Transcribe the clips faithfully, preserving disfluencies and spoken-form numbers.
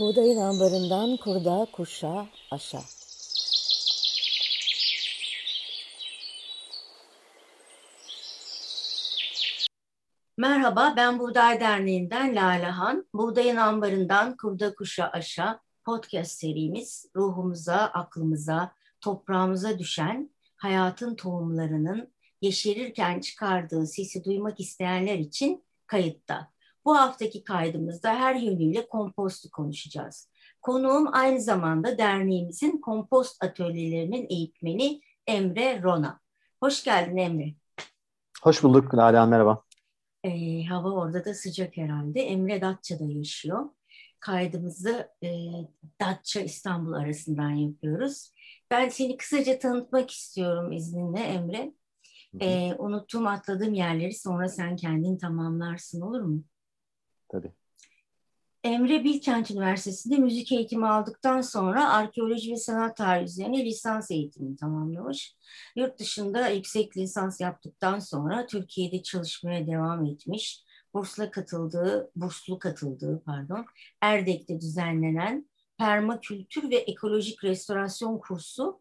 Buğdayın ambarından kurda, kuşa, aşa. Merhaba, ben Buğday Derneği'nden Lalahan. Buğdayın ambarından kurda, kuşa, aşa podcast serimiz ruhumuza, aklımıza, toprağımıza düşen hayatın tohumlarının yeşerirken çıkardığı sesi duymak isteyenler için kayıtta. Bu haftaki kaydımızda her yönüyle kompostu konuşacağız. Konuğum aynı zamanda derneğimizin kompost atölyelerinin eğitmeni Emre Rona. Hoş geldin Emre. Hoş bulduk Lala, merhaba. Ee, hava orada da sıcak herhalde. Emre Datça'da yaşıyor. Kaydımızı e, Datça İstanbul arasından yapıyoruz. Ben seni kısaca tanıtmak istiyorum izninle Emre. E, unuttuğum, atladığım yerleri sonra sen kendin tamamlarsın, olur mu? Tabii. Emre Bilkent Üniversitesi'nde müzik eğitimi aldıktan sonra arkeoloji ve sanat tarihi üzerine lisans eğitimini tamamlamış. Yurt dışında yüksek lisans yaptıktan sonra Türkiye'de çalışmaya devam etmiş. Bursla katıldığı, burslu katıldığı pardon, Erdek'te düzenlenen permakültür ve ekolojik restorasyon kursu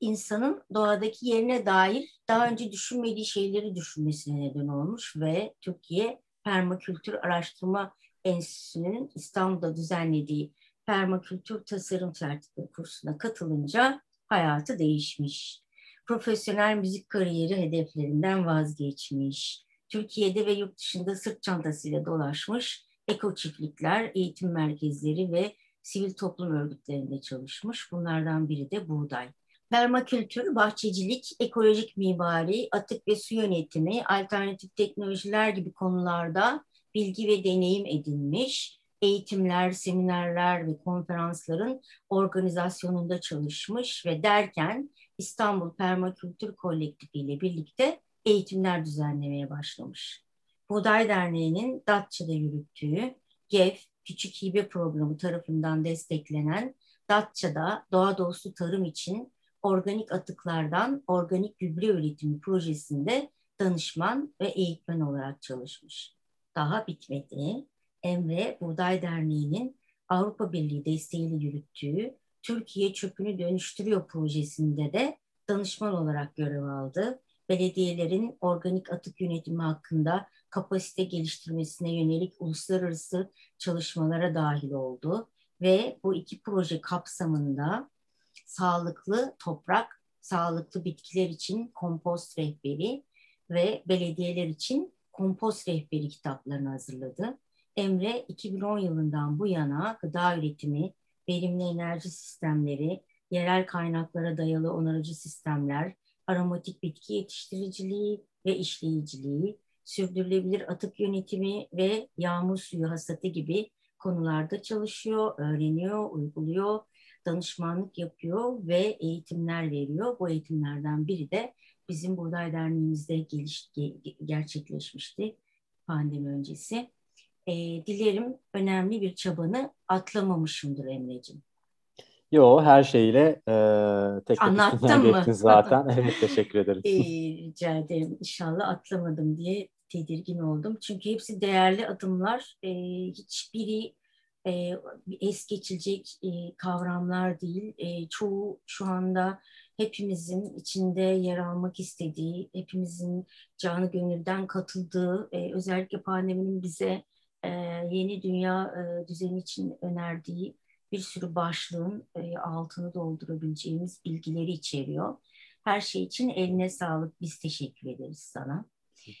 insanın doğadaki yerine dair daha önce düşünmediği şeyleri düşünmesine neden olmuş ve Türkiye Permakültür Araştırma Enstitüsü'nün İstanbul'da düzenlediği Permakültür Tasarım Sertifika kursuna katılınca hayatı değişmiş. Profesyonel müzik kariyeri hedeflerinden vazgeçmiş. Türkiye'de ve yurt dışında sırt çantasıyla dolaşmış. Eko çiftlikler, eğitim merkezleri ve sivil toplum örgütlerinde çalışmış. Bunlardan biri de buğday. Permakültür, bahçecilik, ekolojik mimari, atık ve su yönetimi, alternatif teknolojiler gibi konularda bilgi ve deneyim edinmiş, eğitimler, seminerler ve konferansların organizasyonunda çalışmış ve derken İstanbul Permakültür Kolektifi ile birlikte eğitimler düzenlemeye başlamış. Buğday Derneği'nin Datça'da yürüttüğü G E F, Küçük Hibe Programı tarafından desteklenen Datça'da doğa dostu tarım için organik atıklardan organik gübre üretimi projesinde danışman ve eğitmen olarak çalışmış. Daha bitmedi. Emre, Buğday Derneği'nin Avrupa Birliği desteğiyle yürüttüğü Türkiye Çöpünü Dönüştürüyor projesinde de danışman olarak görev aldı. Belediyelerin organik atık yönetimi hakkında kapasite geliştirmesine yönelik uluslararası çalışmalara dahil oldu ve bu iki proje kapsamında sağlıklı toprak, sağlıklı bitkiler için kompost rehberi ve belediyeler için kompost rehberi kitaplarını hazırladı. Emre iki bin on yılından bu yana gıda üretimi, verimli enerji sistemleri, yerel kaynaklara dayalı onarıcı sistemler, aromatik bitki yetiştiriciliği ve işleyiciliği, sürdürülebilir atık yönetimi ve yağmur suyu hasatı gibi konularda çalışıyor, öğreniyor, uyguluyor, danışmanlık yapıyor ve eğitimler veriyor. Bu eğitimlerden biri de bizim Buğday Derneğimizde geliş, gerçekleşmişti pandemi öncesi. E, dilerim önemli bir çabanı atlamamışımdır Emre'ciğim. Yo, her şeyle e, tek anlattın mı? Zaten. Evet, teşekkür ederim. E, rica ederim. İnşallah atlamadım diye tedirgin oldum. Çünkü hepsi değerli adımlar. E, hiçbiri E, es geçilecek e, kavramlar değil. E, çoğu şu anda hepimizin içinde yer almak istediği, hepimizin canı gönülden katıldığı, e, özellikle pandeminin bize e, yeni dünya e, düzeni için önerdiği bir sürü başlığın e, altını doldurabileceğimiz bilgileri içeriyor. Her şey için eline sağlık. Biz teşekkür ederiz sana.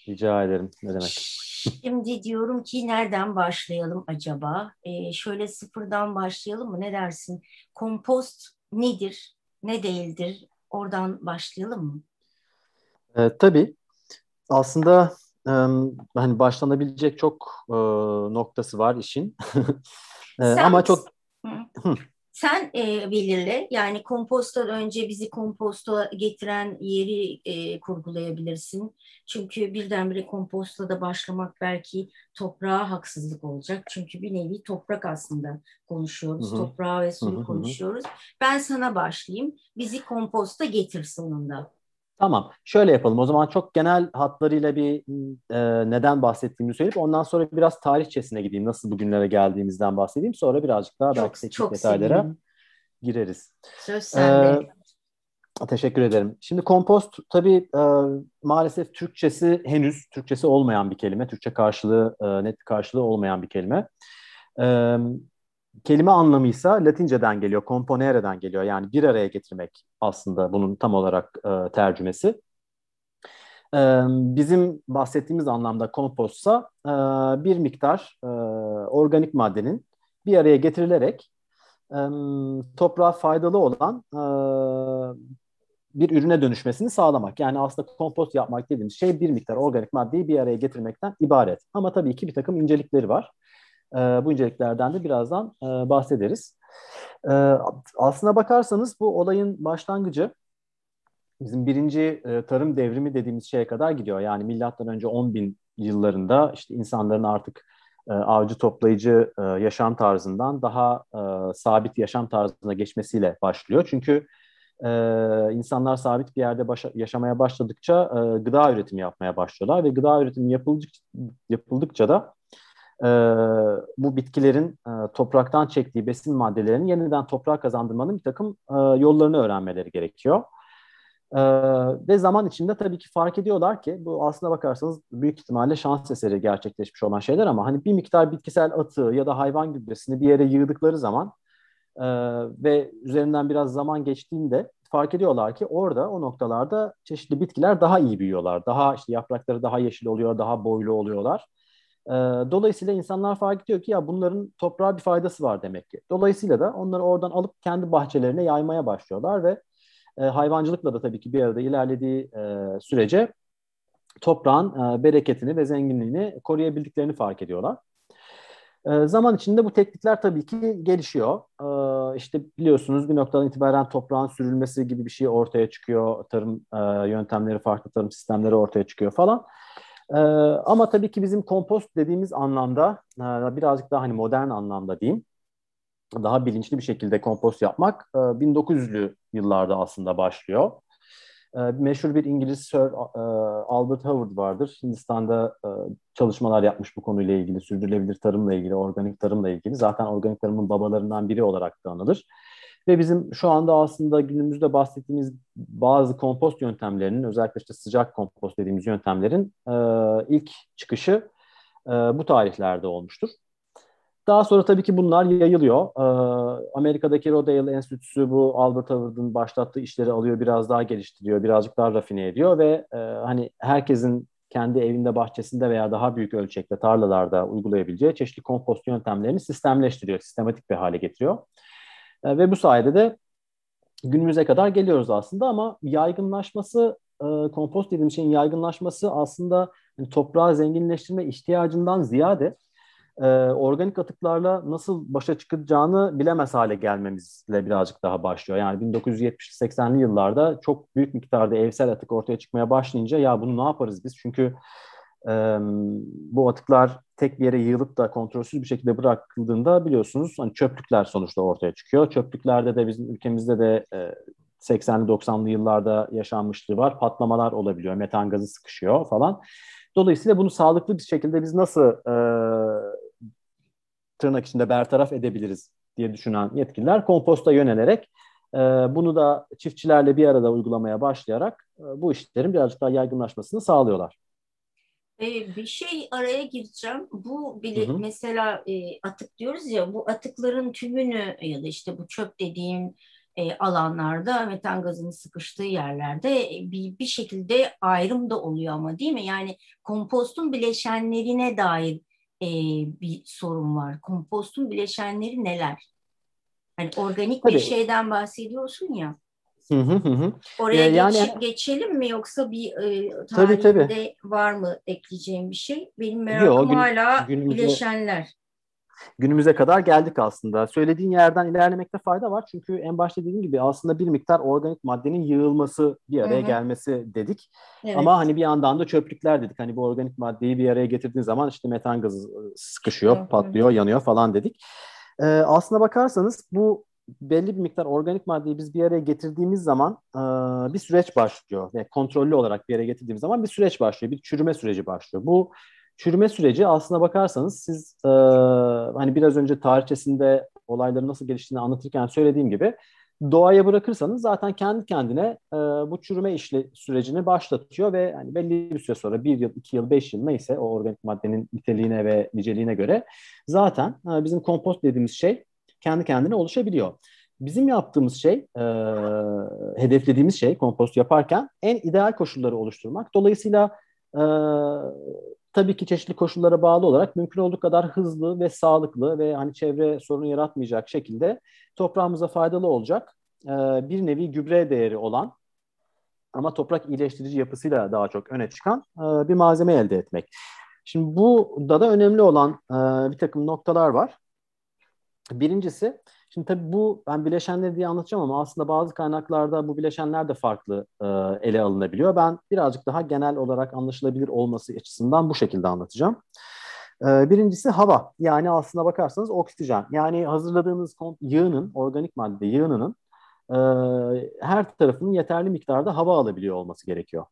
Rica ederim. Ne demek? Şimdi diyorum ki nereden başlayalım acaba? Ee, şöyle sıfırdan başlayalım mı? Ne dersin? Kompost nedir, ne değildir? Oradan başlayalım mı? E, tabii. Aslında e, hani başlanabilecek çok e, noktası var işin. e, ama çok Hı. Sen e, belirle. Yani komposttan önce bizi komposta getiren yeri e, kurgulayabilirsin. Çünkü birdenbire kompostla da başlamak belki toprağa haksızlık olacak. Çünkü bir nevi toprak aslında konuşuyoruz. Hı-hı. Toprağı ve suyu Hı-hı. konuşuyoruz. Ben sana başlayayım. Bizi komposta getir sonunda. Tamam, şöyle yapalım. O zaman çok genel hatlarıyla bir e, neden bahsettiğimi söyleyip ondan sonra biraz tarihçesine gideyim. Nasıl bugünlere geldiğimizden bahsedeyim. Sonra birazcık daha çok, belki teknik detaylara sevindim. gireriz. Söz sende. Ee, teşekkür ederim. Şimdi kompost tabii e, maalesef Türkçesi henüz, Türkçesi olmayan bir kelime. Türkçe karşılığı, e, net bir karşılığı olmayan bir kelime. E, kelime anlamıysa Latinceden geliyor, componere'den geliyor. Yani bir araya getirmek aslında bunun tam olarak e, tercümesi. E, bizim bahsettiğimiz anlamda kompostsa e, bir miktar e, organik maddenin bir araya getirilerek e, toprağa faydalı olan e, bir ürüne dönüşmesini sağlamak. Yani aslında kompost yapmak dediğimiz şey bir miktar organik maddeyi bir araya getirmekten ibaret. Ama tabii ki bir takım incelikleri var. E, bu inceliklerden de birazdan e, bahsederiz. E, aslına bakarsanız bu olayın başlangıcı bizim birinci e, tarım devrimi dediğimiz şeye kadar gidiyor. Yani milattan önce on bin yıllarında işte insanların artık e, avcı toplayıcı e, yaşam tarzından daha e, sabit yaşam tarzına geçmesiyle başlıyor. Çünkü e, insanlar sabit bir yerde başa, yaşamaya başladıkça e, gıda üretimi yapmaya başlıyorlar ve gıda üretimi yapıldıkça, yapıldıkça da Ee, bu bitkilerin e, topraktan çektiği besin maddelerini yeniden toprağa kazandırmanın bir takım e, yollarını öğrenmeleri gerekiyor. E, ve zaman içinde tabii ki fark ediyorlar ki bu aslına bakarsanız büyük ihtimalle şans eseri gerçekleşmiş olan şeyler ama hani bir miktar bitkisel atığı ya da hayvan gübresini bir yere yığdıkları zaman e, ve üzerinden biraz zaman geçtiğinde fark ediyorlar ki orada o noktalarda çeşitli bitkiler daha iyi büyüyorlar. Daha işte yaprakları daha yeşil oluyor, daha boylu oluyorlar. Dolayısıyla insanlar fark ediyor ki ya bunların toprağa bir faydası var demek ki. Dolayısıyla da onları oradan alıp kendi bahçelerine yaymaya başlıyorlar ve e, hayvancılıkla da tabii ki bir arada ilerlediği e, sürece toprağın e, bereketini ve zenginliğini koruyabildiklerini fark ediyorlar. E, zaman içinde bu teknikler tabii ki gelişiyor. E, işte biliyorsunuz bir noktadan itibaren toprağın sürülmesi gibi bir şey ortaya çıkıyor. Tarım e, yöntemleri, farklı tarım sistemleri ortaya çıkıyor falan. Ee, ama tabii ki bizim kompost dediğimiz anlamda birazcık daha hani modern anlamda diyeyim, daha bilinçli bir şekilde kompost yapmak bin dokuz yüzlü yıllarda aslında başlıyor. Ee, meşhur bir İngiliz Sir Albert Howard vardır. Hindistan'da çalışmalar yapmış bu konuyla ilgili, sürdürülebilir tarımla ilgili, organik tarımla ilgili. Zaten organik tarımın babalarından biri olarak da anılır. Ve bizim şu anda aslında günümüzde bahsettiğimiz bazı kompost yöntemlerinin, özellikle işte sıcak kompost dediğimiz yöntemlerin e, ilk çıkışı e, bu tarihlerde olmuştur. Daha sonra tabii ki bunlar yayılıyor. E, Amerika'daki Rodale Enstitüsü bu Albert Howard'ın başlattığı işleri alıyor, biraz daha geliştiriyor, birazcık daha rafine ediyor ve e, hani herkesin kendi evinde, bahçesinde veya daha büyük ölçekte tarlalarda uygulayabileceği çeşitli kompost yöntemlerini sistemleştiriyor, sistematik bir hale getiriyor. Ve bu sayede de günümüze kadar geliyoruz aslında ama yaygınlaşması, kompost dediğim şeyin yaygınlaşması aslında toprağı zenginleştirme ihtiyacından ziyade organik atıklarla nasıl başa çıkacağını bilemez hale gelmemizle birazcık daha başlıyor. Yani bin dokuz yüz yetmişli seksenli yıllarda çok büyük miktarda evsel atık ortaya çıkmaya başlayınca ya bunu ne yaparız biz? Çünkü Ee, bu atıklar tek bir yere yığılıp da kontrolsüz bir şekilde bırakıldığında biliyorsunuz hani çöplükler sonuçta ortaya çıkıyor. Çöplüklerde de bizim ülkemizde de e, seksenli doksanlı yıllarda yaşanmışlığı var. Patlamalar olabiliyor, metan gazı sıkışıyor falan. Dolayısıyla bunu sağlıklı bir şekilde biz nasıl e, tırnak içinde bertaraf edebiliriz diye düşünen yetkililer komposta yönelerek e, bunu da çiftçilerle bir arada uygulamaya başlayarak e, bu işlerin birazcık daha yaygınlaşmasını sağlıyorlar. Bir şey araya gireceğim. Bu bile, hı hı. mesela e, atık diyoruz ya, bu atıkların tümünü ya da işte bu çöp dediğim e, alanlarda, metan gazının sıkıştığı yerlerde bir, bir şekilde ayrım da oluyor ama değil mi? Yani kompostun bileşenlerine dair e, bir sorun var. Kompostun bileşenleri neler? Yani organik Tabii. bir şeyden bahsediyorsun ya. Hı hı hı. Oraya ee, yani, geç, geçelim mi yoksa bir e, tarihinde tabii, tabii. var mı ekleyeceğim bir şey? Benim merakım Yo, gün, hala günümüze, bileşenler. Günümüze kadar geldik aslında. Söylediğin yerden ilerlemekte fayda var. Çünkü en başta dediğim gibi aslında bir miktar organik maddenin yığılması, bir araya Hı-hı. gelmesi dedik. Evet. Ama hani bir yandan da çöplükler dedik. Hani bu organik maddeyi bir araya getirdiğin zaman işte metan gazı sıkışıyor, Hı-hı. patlıyor, yanıyor falan dedik. Ee, aslına bakarsanız bu belli bir miktar organik maddeyi biz bir araya getirdiğimiz zaman e, bir süreç başlıyor. Yani kontrollü olarak bir araya getirdiğimiz zaman bir süreç başlıyor. Bir çürüme süreci başlıyor. Bu çürüme süreci aslına bakarsanız siz e, hani biraz önce tarihçesinde olayların nasıl geliştiğini anlatırken söylediğim gibi doğaya bırakırsanız zaten kendi kendine e, bu çürüme işle sürecini başlatıyor ve hani belli bir süre sonra bir yıl, iki yıl, beş yıl neyse o organik maddenin niteliğine ve niceliğine göre zaten e, bizim kompost dediğimiz şey kendi kendine oluşabiliyor. Bizim yaptığımız şey, e, hedeflediğimiz şey kompost yaparken en ideal koşulları oluşturmak. Dolayısıyla e, tabii ki çeşitli koşullara bağlı olarak mümkün olduğu kadar hızlı ve sağlıklı ve hani çevre sorunu yaratmayacak şekilde toprağımıza faydalı olacak e, bir nevi gübre değeri olan ama toprak iyileştirici yapısıyla daha çok öne çıkan e, bir malzeme elde etmek. Şimdi burada da önemli olan e, bir takım noktalar var. Birincisi, şimdi tabii bu ben bileşenleri diye anlatacağım ama aslında bazı kaynaklarda bu bileşenler de farklı e, ele alınabiliyor. Ben birazcık daha genel olarak anlaşılabilir olması açısından bu şekilde anlatacağım. E, birincisi hava. Yani aslına bakarsanız oksijen. Yani hazırladığınız yığının, organik madde yığınının e, her tarafının yeterli miktarda hava alabiliyor olması gerekiyor.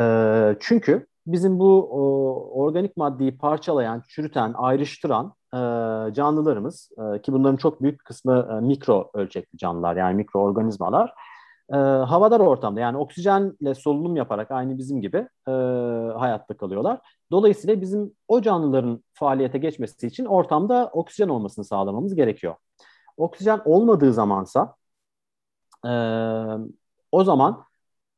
E, çünkü bizim bu o, organik maddeyi parçalayan, çürüten, ayrıştıran e, canlılarımız e, ki bunların çok büyük kısmı e, mikro ölçekli canlılar yani mikroorganizmalar e, havadar ortamda yani oksijenle solunum yaparak aynı bizim gibi e, hayatta kalıyorlar. Dolayısıyla bizim o canlıların faaliyete geçmesi için ortamda oksijen olmasını sağlamamız gerekiyor. Oksijen olmadığı zamansa e, o zaman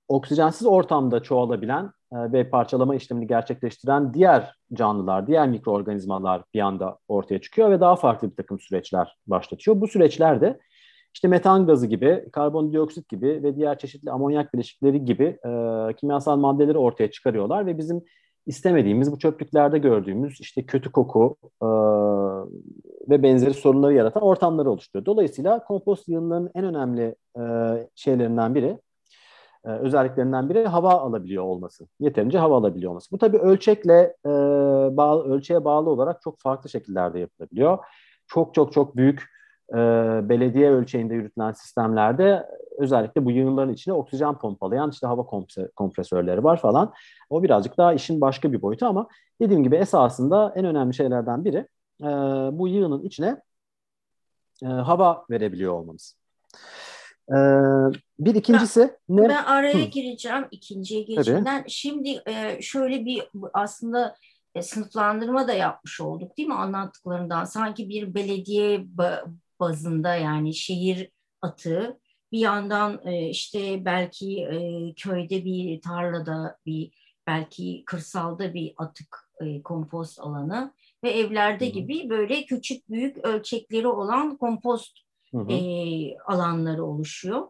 oksijensiz ortamda çoğalabilen ve parçalama işlemini gerçekleştiren diğer canlılar, diğer mikroorganizmalar bir anda ortaya çıkıyor ve daha farklı bir takım süreçler başlatıyor. Bu süreçlerde işte metan gazı gibi, karbondioksit gibi ve diğer çeşitli amonyak bileşikleri gibi e, kimyasal maddeleri ortaya çıkarıyorlar ve bizim istemediğimiz bu çöplüklerde gördüğümüz işte kötü koku e, ve benzeri sorunları yaratan ortamları oluşturuyor. Dolayısıyla kompost yığınlarının en önemli e, şeylerinden biri, özelliklerinden biri hava alabiliyor olması. Yeterince hava alabiliyor olması. Bu tabii ölçekle e, bağlı, ölçeğe bağlı olarak çok farklı şekillerde yapılabiliyor. Çok çok çok büyük e, belediye ölçeğinde yürütülen sistemlerde özellikle bu yığınların içine oksijen pompalayan işte hava kompresörleri var falan. O birazcık daha işin başka bir boyutu ama dediğim gibi esasında en önemli şeylerden biri e, bu yığının içine e, hava verebiliyor olmamız. Bir ikincisi ne? Ben araya Hı. gireceğim ikinciye geçmeden. Şimdi şöyle bir aslında sınıflandırma da yapmış olduk değil mi anlattıklarından? Sanki bir belediye bazında yani şehir atığı bir yandan işte belki köyde bir tarlada bir belki kırsalda bir atık kompost alanı ve evlerde Hı. gibi böyle küçük büyük ölçekleri olan kompost Hı hı. E, alanları oluşuyor.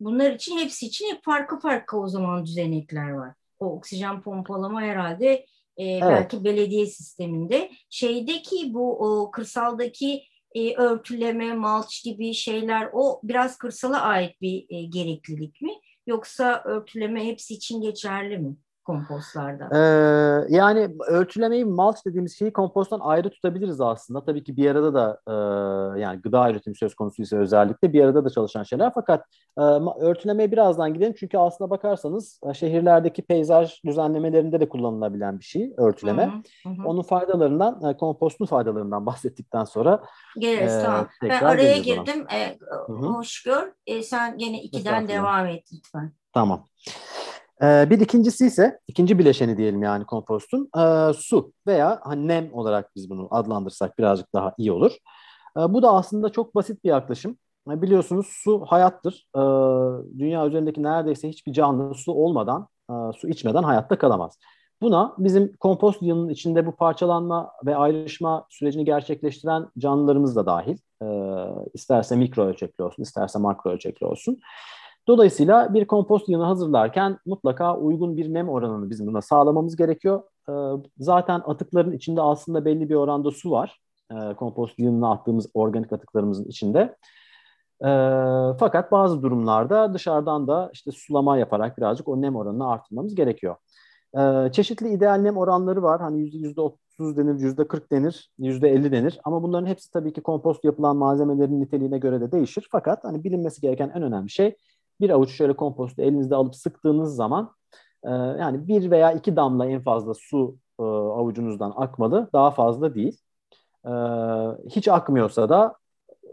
Bunlar için hepsi için hep farklı farklı o zaman düzenekler var. O oksijen pompalama herhalde e, evet. belki belediye sisteminde. Şeydeki bu o, kırsaldaki e, örtüleme, malç gibi şeyler o biraz kırsala ait bir e, gereklilik mi? Yoksa örtüleme hepsi için geçerli mi? Kompostlarda. Ee, yani örtülemeyi malç dediğimiz şeyi komposttan ayrı tutabiliriz aslında. Tabii ki bir arada da e, yani gıda üretimi söz konusuysa özellikle bir arada da çalışan şeyler. Fakat e, örtülemeye birazdan gidelim. Çünkü aslına bakarsanız şehirlerdeki peyzaj düzenlemelerinde de kullanılabilen bir şey örtüleme. Hı hı hı. Onun faydalarından, e, kompostun faydalarından bahsettikten sonra geliriz e, tamam. Ben araya girdim. E, hoş gör. E, sen gene ikiden devam et lütfen. Tamam. Bir ikincisi ise, ikinci bileşeni diyelim yani kompostun, e, su veya hani nem olarak biz bunu adlandırsak birazcık daha iyi olur. E, bu da aslında çok basit bir yaklaşım. E, biliyorsunuz su hayattır. E, dünya üzerindeki neredeyse hiçbir canlı su olmadan, e, su içmeden hayatta kalamaz. Buna bizim kompost yığınının içinde bu parçalanma ve ayrışma sürecini gerçekleştiren canlılarımız da dahil. E, isterse mikro ölçekli olsun, isterse makro ölçekli olsun. Dolayısıyla bir kompost yığını hazırlarken mutlaka uygun bir nem oranını bizim buna sağlamamız gerekiyor. Ee, zaten atıkların içinde aslında belli bir oranda su var. Ee, kompost yığınına attığımız organik atıklarımızın içinde. Ee, fakat bazı durumlarda dışarıdan da işte sulama yaparak birazcık o nem oranını artırmamız gerekiyor. Ee, Ee, çeşitli ideal nem oranları var. Hani yüzde otuz denir, yüzde kırk denir, yüzde elli denir. Ama bunların hepsi tabii ki kompost yapılan malzemelerin niteliğine göre de değişir. Fakat hani bilinmesi gereken en önemli şey, bir avuç şöyle kompostu elinizde alıp sıktığınız zaman e, yani bir veya iki damla en fazla su e, avucunuzdan akmalı. Daha fazla değil. E, hiç akmıyorsa da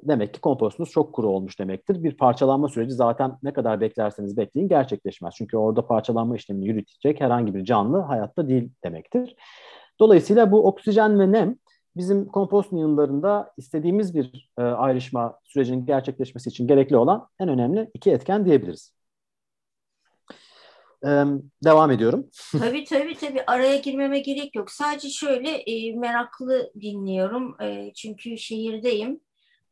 demek ki kompostunuz çok kuru olmuş demektir. Bir parçalanma süreci zaten ne kadar beklerseniz bekleyin gerçekleşmez. Çünkü orada parçalanma işlemini yürütecek herhangi bir canlı hayatta değil demektir. Dolayısıyla bu oksijen ve nem bizim kompost yığınlarında istediğimiz bir e, ayrışma sürecinin gerçekleşmesi için gerekli olan en önemli iki etken diyebiliriz. Ee, devam ediyorum. Tabii tabii tabii araya girmeme gerek yok. Sadece şöyle e, meraklı dinliyorum. E, çünkü şehirdeyim.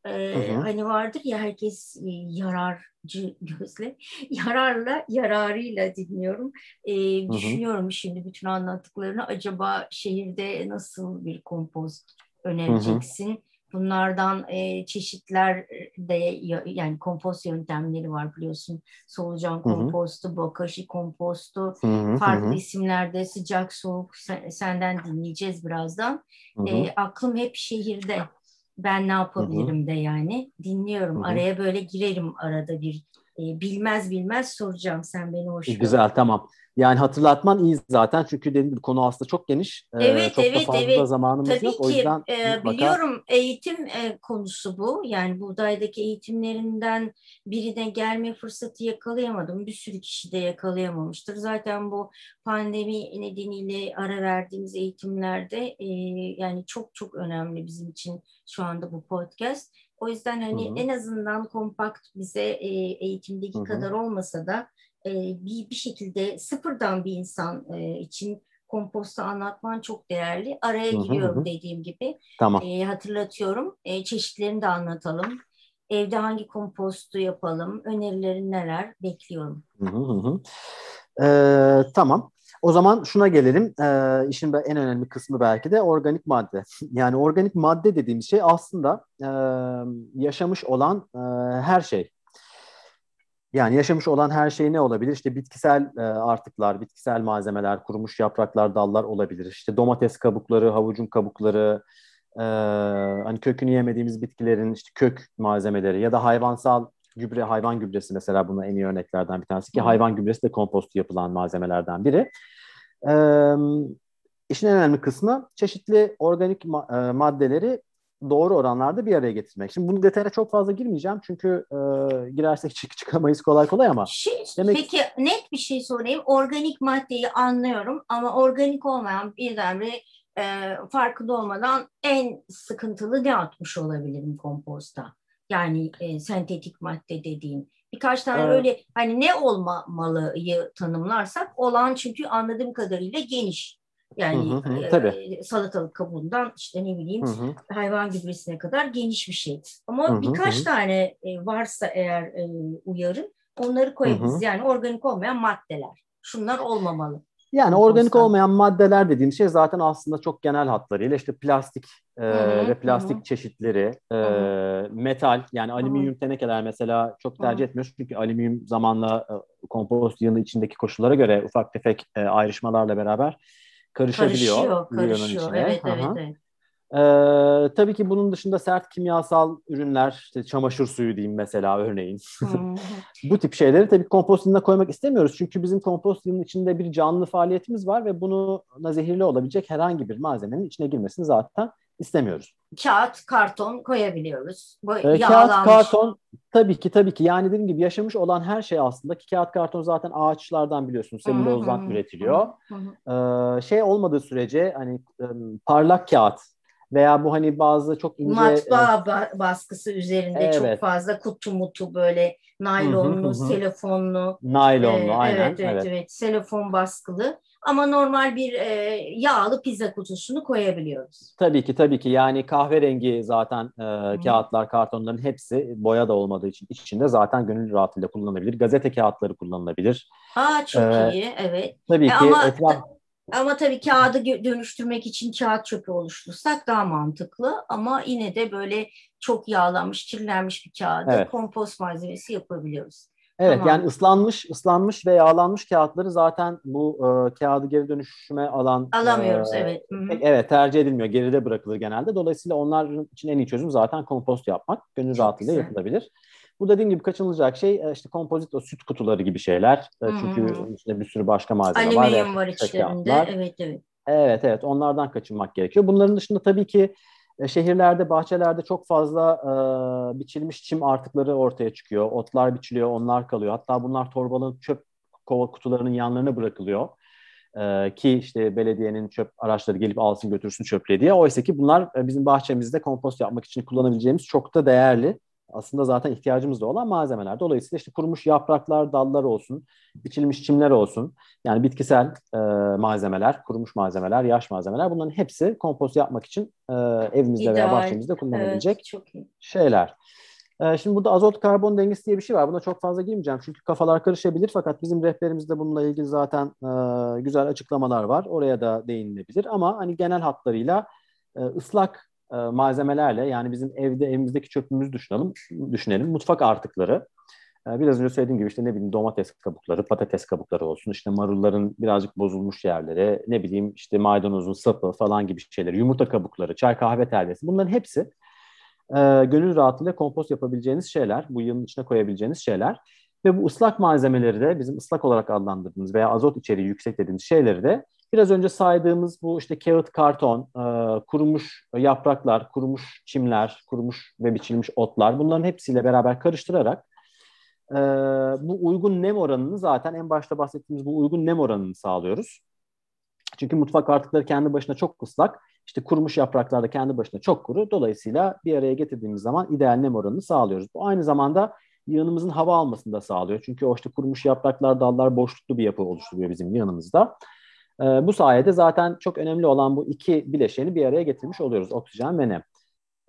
Ee, hani vardır ya, herkes yararcı gözle, yararla, yararıyla dinliyorum. Ee, düşünüyorum şimdi bütün anlattıklarını. Acaba şehirde nasıl bir kompost önereceksin? Hı hı. Bunlardan e, çeşitler de, yani kompost yöntemleri var biliyorsun. Solucan kompostu, bokashi kompostu, hı hı, farklı hı. isimlerde sıcak, soğuk sen, senden dinleyeceğiz birazdan. Hı hı. E, aklım hep şehirde. Ben ne yapabilirim Hı-hı. de yani. Dinliyorum. Hı-hı. Araya böyle girerim arada bir. E, bilmez bilmez soracağım. Sen beni hoş Güzel, ol. Tamam. Yani hatırlatman iyi zaten. Çünkü dediğim gibi konu aslında çok geniş. Evet, ee, çok evet, da fazla evet. zamanımız Tabii yok. Ki, o yüzden e, biliyorum bakar... eğitim e, konusu bu. Yani buğdaydaki eğitimlerinden birine gelme fırsatı yakalayamadım. Bir sürü kişi de yakalayamamıştır. Zaten bu pandemi nedeniyle ara verdiğimiz eğitimlerde e, yani çok çok önemli bizim için şu anda bu podcast. O yüzden hani Hı-hı. en azından kompakt bize e, eğitimdeki Hı-hı. kadar olmasa da e, bir, bir şekilde sıfırdan bir insan e, için kompostu anlatman çok değerli. Araya Hı-hı. giriyorum dediğim gibi. Tamam. E, hatırlatıyorum. E, çeşitlerini de anlatalım. Evde hangi kompostu yapalım? Önerilerin neler? Bekliyorum. Hı-hı. Ee, tamam. O zaman şuna gelelim. Ee, işin en önemli kısmı belki de organik madde. Yani organik madde dediğimiz şey aslında e, yaşamış olan e, her şey. Yani yaşamış olan her şey ne olabilir? İşte bitkisel e, artıklar, bitkisel malzemeler, kurumuş yapraklar, dallar olabilir. İşte domates kabukları, havucun kabukları, e, hani kökünü yemediğimiz bitkilerin işte kök malzemeleri ya da hayvansal gübre, hayvan gübresi mesela buna en iyi örneklerden bir tanesi ki hayvan gübresi de kompostu yapılan malzemelerden biri. Ee, işin en önemli kısmı çeşitli organik ma- maddeleri doğru oranlarda bir araya getirmek. Şimdi bunun detayına çok fazla girmeyeceğim çünkü e, girersek çık- çıkamayız kolay kolay ama. Şey, demek... Peki net bir şey sorayım. Organik maddeyi anlıyorum ama organik olmayan birdenbire e, farkında olmadan en sıkıntılı ne atmış olabilirim komposta? Yani e, sentetik madde dediğim. Birkaç tane evet. öyle hani ne olmamalıyı tanımlarsak olan çünkü anladığım kadarıyla geniş. Yani hı hı, e, tabii. salatalık kabuğundan işte ne bileyim hı hı. hayvan gübresine kadar geniş bir şey. Ama hı hı, birkaç hı. tane varsa eğer e, uyarın onları koyabiliriz. Hı hı. Yani organik olmayan maddeler. Şunlar olmamalı. Yani organik olmayan maddeler dediğim şey zaten aslında çok genel hatlarıyla işte plastik e, hı-hı, ve plastik hı-hı. çeşitleri, e, metal yani hı-hı. alüminyum tenekeler mesela çok tercih etmiyoruz. Çünkü alüminyum zamanla e, kompost yığını içindeki koşullara göre ufak tefek e, ayrışmalarla beraber karışabiliyor. Karışıyor, karışıyor. Evet, evet, evet. E, tabii ki bunun dışında sert kimyasal ürünler, işte çamaşır suyu diyeyim mesela örneğin. Bu tip şeyleri tabii kompost yığınına koymak istemiyoruz. Çünkü bizim kompost yığının içinde bir canlı faaliyetimiz var ve buna zehirli olabilecek herhangi bir malzemenin içine girmesini zaten istemiyoruz. Kağıt, karton koyabiliyoruz. Bu e, kağıt, karton tabii ki tabii ki. Yani dediğim gibi yaşamış olan her şey aslında ki kağıt, karton zaten ağaçlardan biliyorsunuz selülozdan üretiliyor. ee, şey olmadığı sürece hani parlak kağıt veya bu hani bazı çok ince... Matbaa e, baskısı üzerinde evet. çok fazla kutu mutu böyle naylonlu, hı hı hı. selefonlu. Naylonlu e, aynen. Evet, evet, evet. Selefon baskılı. Ama normal bir e, yağlı pizza kutusunu koyabiliyoruz. Tabii ki, tabii ki. Yani kahverengi zaten e, kağıtlar, kartonların hepsi boya da olmadığı için içinde zaten gönül rahatlığıyla kullanılabilir. Gazete kağıtları kullanılabilir. Aa çok ee, iyi, evet. Tabii e, ki ama... etraf... Ama tabii kağıdı dönüştürmek için kağıt çöpü oluştursak daha mantıklı. Ama yine de böyle çok yağlanmış, kirlenmiş bir kağıdı evet. kompost malzemesi yapabiliyoruz. Evet, tamam. Yani ıslanmış, ıslanmış ve yağlanmış kağıtları zaten bu e, kağıdı geri dönüşüme alan alamıyoruz, e, evet. Hı-hı. Evet, tercih edilmiyor. Geride bırakılır genelde. Dolayısıyla onların için en iyi çözüm zaten kompost yapmak. Gönül rahatlığıyla yapılabilir. Bu dediğim gibi kaçınılacak şey işte kompozit, o süt kutuları gibi şeyler. Hı-hı. Çünkü içinde bir sürü başka malzeme alüminyum var. Alüminyum var içlerinde. Evet, evet. Evet, evet. Onlardan kaçınmak gerekiyor. Bunların dışında tabii ki şehirlerde, bahçelerde çok fazla e, biçilmiş çim artıkları ortaya çıkıyor. Otlar biçiliyor, onlar kalıyor. Hatta bunlar torbalı çöp kova kutularının yanlarına bırakılıyor. E, ki işte belediyenin çöp araçları gelip alsın götürsün çöple diye. Oysa ki bunlar bizim bahçemizde kompost yapmak için kullanabileceğimiz çok da değerli, aslında zaten ihtiyacımız da olan malzemeler. Dolayısıyla işte kurumuş yapraklar, dallar olsun, biçilmiş çimler olsun. Yani bitkisel e, malzemeler, kurumuş malzemeler, yaş malzemeler, bunların hepsi kompost yapmak için e, evimizde İdeal. veya bahçemizde kullanılabilecek evet, şeyler. E, şimdi burada azot karbon dengesi diye bir şey var. Buna çok fazla girmeyeceğim çünkü kafalar karışabilir, fakat bizim rehberimizde bununla ilgili zaten e, güzel açıklamalar var. Oraya da değinilebilir ama hani genel hatlarıyla e, ıslak malzemelerle, yani bizim evde evimizdeki çöpümüzü düşünelim, düşünelim. Mutfak artıkları, biraz önce söylediğim gibi işte ne bileyim domates kabukları, patates kabukları olsun, işte marulların birazcık bozulmuş yerleri, ne bileyim işte maydanozun sapı falan gibi şeyler, yumurta kabukları, çay kahve telvesi, bunların hepsi gönül rahatlığıyla kompost yapabileceğiniz şeyler, bu yılın içine koyabileceğiniz şeyler. Ve bu ıslak malzemeleri de, bizim ıslak olarak adlandırdığımız veya azot içeriği yüksek dediğimiz şeyleri de biraz önce saydığımız bu işte kağıt, karton, e, kurumuş yapraklar, kurumuş çimler, kurumuş ve biçilmiş otlar, bunların hepsiyle beraber karıştırarak e, bu uygun nem oranını, zaten en başta bahsettiğimiz bu uygun nem oranını sağlıyoruz. Çünkü mutfak artıkları kendi başına çok ıslak, işte kurumuş yapraklar da kendi başına çok kuru. Dolayısıyla bir araya getirdiğimiz zaman ideal nem oranını sağlıyoruz. Bu aynı zamanda yığınımızın hava almasını da sağlıyor. Çünkü o işte kurumuş yapraklar, dallar boşluklu bir yapı oluşturuyor bizim yığınımızda. Ee, bu sayede zaten çok önemli olan bu iki bileşeni bir araya getirmiş oluyoruz. Oksijen ve nem.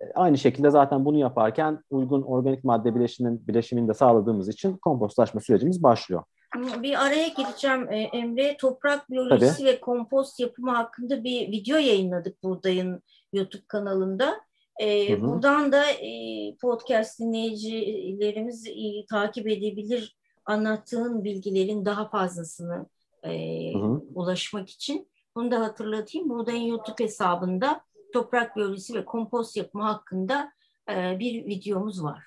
Ee, aynı şekilde zaten bunu yaparken uygun organik madde bileşiminin, bileşimini de sağladığımız için kompostlaşma sürecimiz başlıyor. Bir araya gireceğim Emre. Toprak biyolojisi Tabii. ve kompost yapımı hakkında bir video yayınladık Buğday'ın YouTube kanalında. Ee, hı hı. Buradan da e, podcast dinleyicilerimiz e, takip edebilir, anlattığın bilgilerin daha fazlasını e, hı hı. ulaşmak için. Bunu da hatırlatayım. Buğday'ın YouTube hesabında toprak biyolojisi ve kompost yapımı hakkında e, bir videomuz var.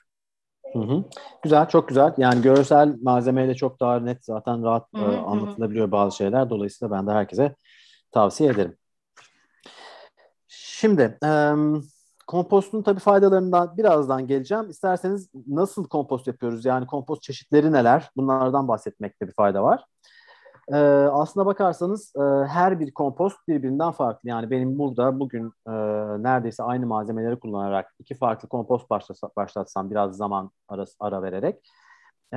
Hı hı. Güzel, çok güzel. Yani görsel malzemeyle çok daha net, zaten rahat hı hı. E, anlatılabiliyor bazı şeyler. Dolayısıyla ben de herkese tavsiye ederim. Şimdi... E, kompostun tabii faydalarından birazdan geleceğim. İsterseniz nasıl kompost yapıyoruz? Yani kompost çeşitleri neler? Bunlardan bahsetmekte bir fayda var. Ee, aslına bakarsanız e, her bir kompost birbirinden farklı. Yani benim burada bugün e, neredeyse aynı malzemeleri kullanarak iki farklı kompost başlasa, başlatsam biraz zaman ara, ara vererek e,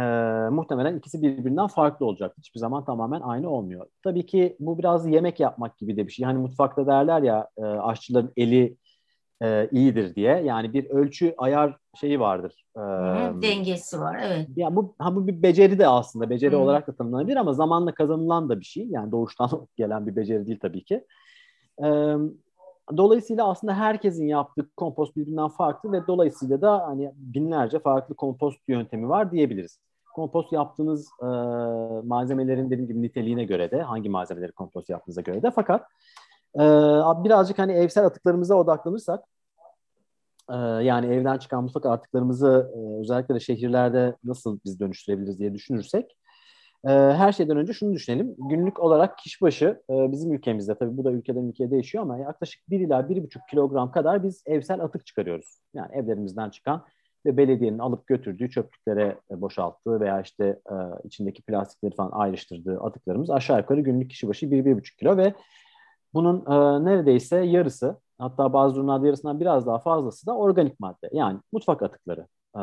muhtemelen ikisi birbirinden farklı olacak. Hiçbir zaman tamamen aynı olmuyor. Tabii ki bu biraz yemek yapmak gibi de bir şey. Hani mutfakta derler ya e, aşçıların eli E, iyidir diye. Yani bir ölçü ayar şeyi vardır. E, Hı, dengesi var. Evet. Yani bu, ha, bu bir beceri de aslında. Beceri Hı. olarak da tanımlanabilir ama zamanla kazanılan da bir şey. Yani doğuştan gelen bir beceri değil tabii ki. E, dolayısıyla aslında herkesin yaptığı kompost birbirinden farklı ve dolayısıyla da hani binlerce farklı kompost yöntemi var diyebiliriz. Kompost yaptığınız e, malzemelerin dediğim gibi niteliğine göre de, hangi malzemeleri kompost yaptığınıza göre de, fakat birazcık hani evsel atıklarımıza odaklanırsak, yani evden çıkan mutfak artıklarımızı özellikle de şehirlerde nasıl biz dönüştürebiliriz diye düşünürsek, her şeyden önce şunu düşünelim. Günlük olarak kişi başı bizim ülkemizde, tabii bu da ülkeden ülkeye değişiyor ama yaklaşık bir ila bir buçuk kilogram kadar biz evsel atık çıkarıyoruz. Yani evlerimizden çıkan ve belediyenin alıp götürdüğü, çöplüklere boşalttığı veya işte içindeki plastikleri falan ayrıştırdığı atıklarımız aşağı yukarı günlük kişi başı bir bir buçuk kilo ve bunun e, neredeyse yarısı, hatta bazı durumlarda yarısından biraz daha fazlası da organik madde. Yani mutfak atıkları. E,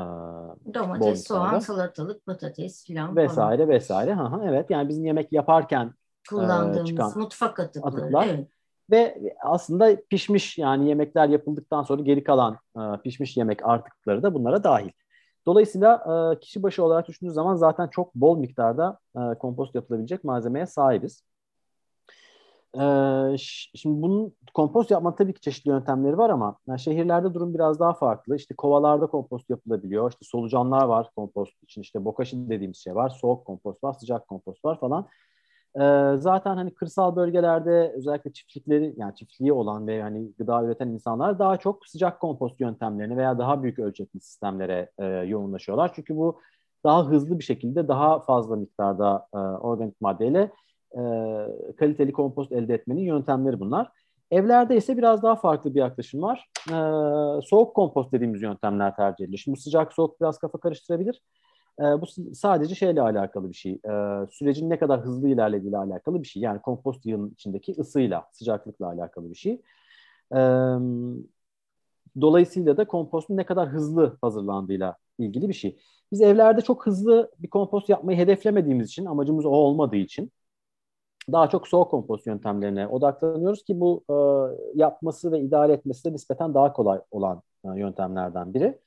Domates, soğan, salatalık, patates filan. Vesaire falan. vesaire. Ha, ha, evet, yani bizim yemek yaparken kullandığımız e, çıkan mutfak atıkları. Atıklar. Evet. Ve aslında pişmiş, yani yemekler yapıldıktan sonra geri kalan e, pişmiş yemek artıkları da bunlara dahil. Dolayısıyla e, kişi başı olarak düşündüğünüz zaman zaten çok bol miktarda e, kompost yapılabilecek malzemeye sahibiz. Ee, şimdi bunun kompost yapmanın tabii ki çeşitli yöntemleri var ama yani şehirlerde durum biraz daha farklı. İşte kovalarda kompost yapılabiliyor. İşte solucanlar var kompost için. İşte bokashi dediğimiz şey var. Soğuk kompost var, sıcak kompost var falan. Ee, zaten hani kırsal bölgelerde özellikle çiftlikleri yani çiftliği olan ve hani gıda üreten insanlar daha çok sıcak kompost yöntemlerini veya daha büyük ölçekli sistemlere e, yoğunlaşıyorlar. Çünkü bu daha hızlı bir şekilde daha fazla miktarda e, organik maddeyle E, kaliteli kompost elde etmenin yöntemleri bunlar. Evlerde ise biraz daha farklı bir yaklaşım var. E, soğuk kompost dediğimiz yöntemler tercih ediliyor. Şimdi sıcak soğuk biraz kafa karıştırabilir. E, bu sadece şeyle alakalı bir şey. E, sürecin ne kadar hızlı ilerlediğiyle alakalı bir şey. Yani kompost yığının içindeki ısıyla, sıcaklıkla alakalı bir şey. E, dolayısıyla da kompostun ne kadar hızlı hazırlandığıyla ilgili bir şey. Biz evlerde çok hızlı bir kompost yapmayı hedeflemediğimiz için, amacımız o olmadığı için daha çok soğuk kompost yöntemlerine odaklanıyoruz ki bu e, yapması ve idare etmesi de nispeten daha kolay olan e, yöntemlerden biri.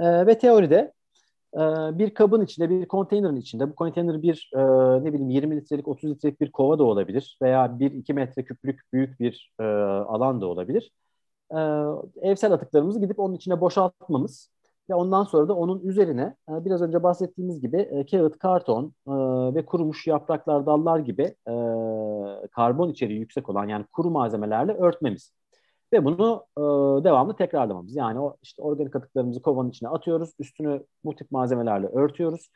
E, ve teoride e, bir kabın içinde, bir konteynerin içinde, bu konteyner bir e, ne bileyim yirmi litrelik, otuz litrelik bir kova da olabilir veya bir iki metre küplük büyük bir e, alan da olabilir. E, evsel atıklarımızı gidip onun içine boşaltmamız ve ondan sonra da onun üzerine biraz önce bahsettiğimiz gibi kağıt, karton ve kurumuş yapraklar, dallar gibi karbon içeriği yüksek olan yani kuru malzemelerle örtmemiz. Ve bunu devamlı tekrarlamamız. Yani o işte organik atıklarımızı kovanın içine atıyoruz, üstünü bu tip malzemelerle örtüyoruz.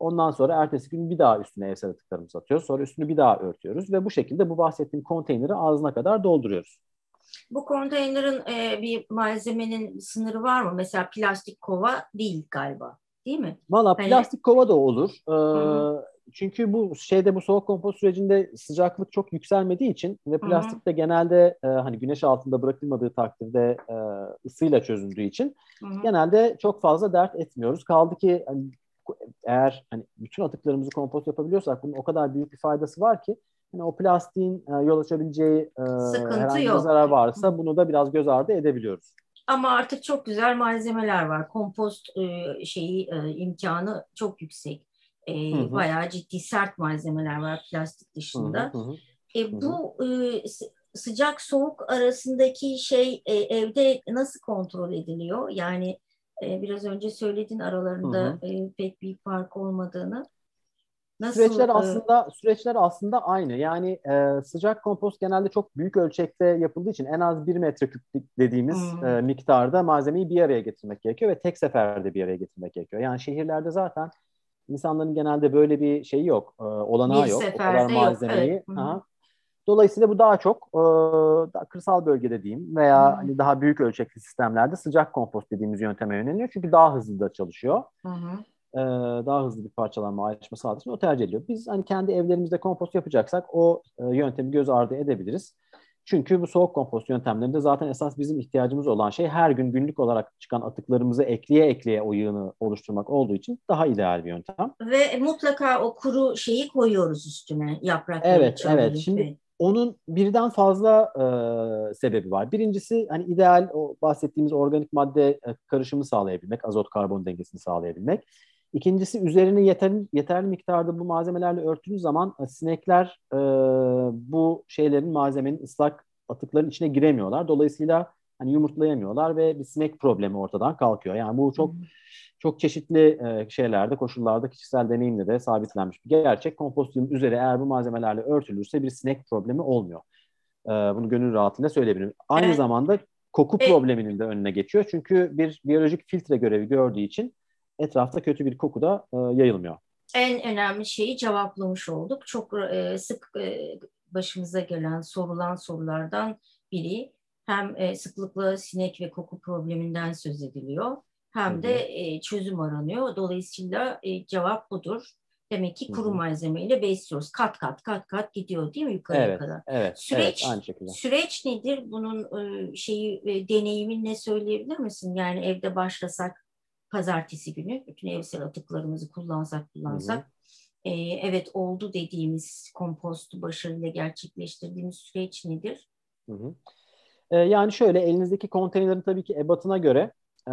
Ondan sonra ertesi gün bir daha üstüne evsel atıklarımızı atıyoruz. Sonra üstünü bir daha örtüyoruz ve bu şekilde bu bahsettiğim konteyneri ağzına kadar dolduruyoruz. Bu konteynerin e, bir malzemenin sınırı var mı? Mesela plastik kova değil galiba, değil mi? Valla hani... plastik kova da olur. Ee, çünkü bu şeyde bu soğuk kompost sürecinde sıcaklık çok yükselmediği için ve plastik de genelde e, hani güneş altında bırakılmadığı takdirde e, ısıyla çözüldüğü için Hı-hı. genelde çok fazla dert etmiyoruz. Kaldı ki hani, eğer hani bütün atıklarımızı kompost yapabiliyorsak bunun o kadar büyük bir faydası var ki. Yani o plastiğin yol açabileceği Sıkıntı herhangi yok. bir zarar varsa bunu da biraz göz ardı edebiliyoruz. Ama artık çok güzel malzemeler var. Kompost şeyi imkanı çok yüksek. Hı hı. Bayağı ciddi sert malzemeler var plastik dışında. Hı hı hı. E, bu hı. sıcak soğuk arasındaki şey evde nasıl kontrol ediliyor? Yani biraz önce söyledin aralarında hı hı. pek bir fark olmadığını. Nasıl? Süreçler aslında süreçler aslında aynı. Yani e, sıcak kompost genelde çok büyük ölçekte yapıldığı için en az bir metreküplük dediğimiz hmm. e, miktarda malzemeyi bir araya getirmek gerekiyor ve tek seferde bir araya getirmek gerekiyor. Yani şehirlerde zaten insanların genelde böyle bir şeyi yok, e, olanağı bir yok. O kadar malzemeyi. Yok, evet. Dolayısıyla bu daha çok e, daha kırsal bölgede diyeyim veya hmm. hani daha büyük ölçekli sistemlerde sıcak kompost dediğimiz yönteme yöneliyor. Çünkü daha hızlı da çalışıyor. Hı hı. daha hızlı bir parçalanma ayrışma sağladığı için o tercih ediliyor. Biz hani kendi evlerimizde kompost yapacaksak o yöntemi göz ardı edebiliriz. Çünkü bu soğuk kompost yöntemlerinde zaten esas bizim ihtiyacımız olan şey her gün günlük olarak çıkan atıklarımızı ekleye ekleye o yığını oluşturmak olduğu için daha ideal bir yöntem. Ve mutlaka o kuru şeyi koyuyoruz üstüne yaprakları. Evet, evet. Şimdi onun birden fazla e, sebebi var. Birincisi hani ideal o bahsettiğimiz organik madde karışımı sağlayabilmek, azot karbon dengesini sağlayabilmek. İkincisi üzerine yeterli, yeterli miktarda bu malzemelerle örttüğünüz zaman sinekler e, bu şeylerin malzemenin ıslak atıkların içine giremiyorlar. Dolayısıyla hani yumurtlayamıyorlar ve bir sinek problemi ortadan kalkıyor. Yani bu çok hmm. çok çeşitli e, şeylerde, koşullarda kişisel deneyimle de sabitlenmiş bir gerçek. Kompostun üzeri eğer bu malzemelerle örtülürse bir sinek problemi olmuyor. E, bunu gönül rahatlığıyla söyleyebilirim. Aynı evet. zamanda koku evet. probleminin de önüne geçiyor. Çünkü bir biyolojik filtre görevi gördüğü için etrafta kötü bir koku da e, yayılmıyor. En önemli şeyi cevaplamış olduk. Çok e, sık e, başımıza gelen, sorulan sorulardan biri hem e, sıklıkla sinek ve koku probleminden söz ediliyor hem Hı-hı. de e, çözüm aranıyor. Dolayısıyla e, cevap budur. Demek ki kuru Hı-hı. malzemeyle besliyoruz. Kat kat kat kat gidiyor değil mi yukarıya evet, kadar? Evet, süreç, evet. Aynı şekilde. Süreç nedir? Bunun e, şeyi e, deneyimin ne söyleyebilir misin? Yani evde başlasak Pazartesi günü bütün evsel atıklarımızı kullansak kullansak e, evet oldu dediğimiz kompostu başarıyla gerçekleştirdiğimiz süreç nedir? Hı hı. E, yani şöyle elinizdeki konteynerin tabii ki ebatına göre e,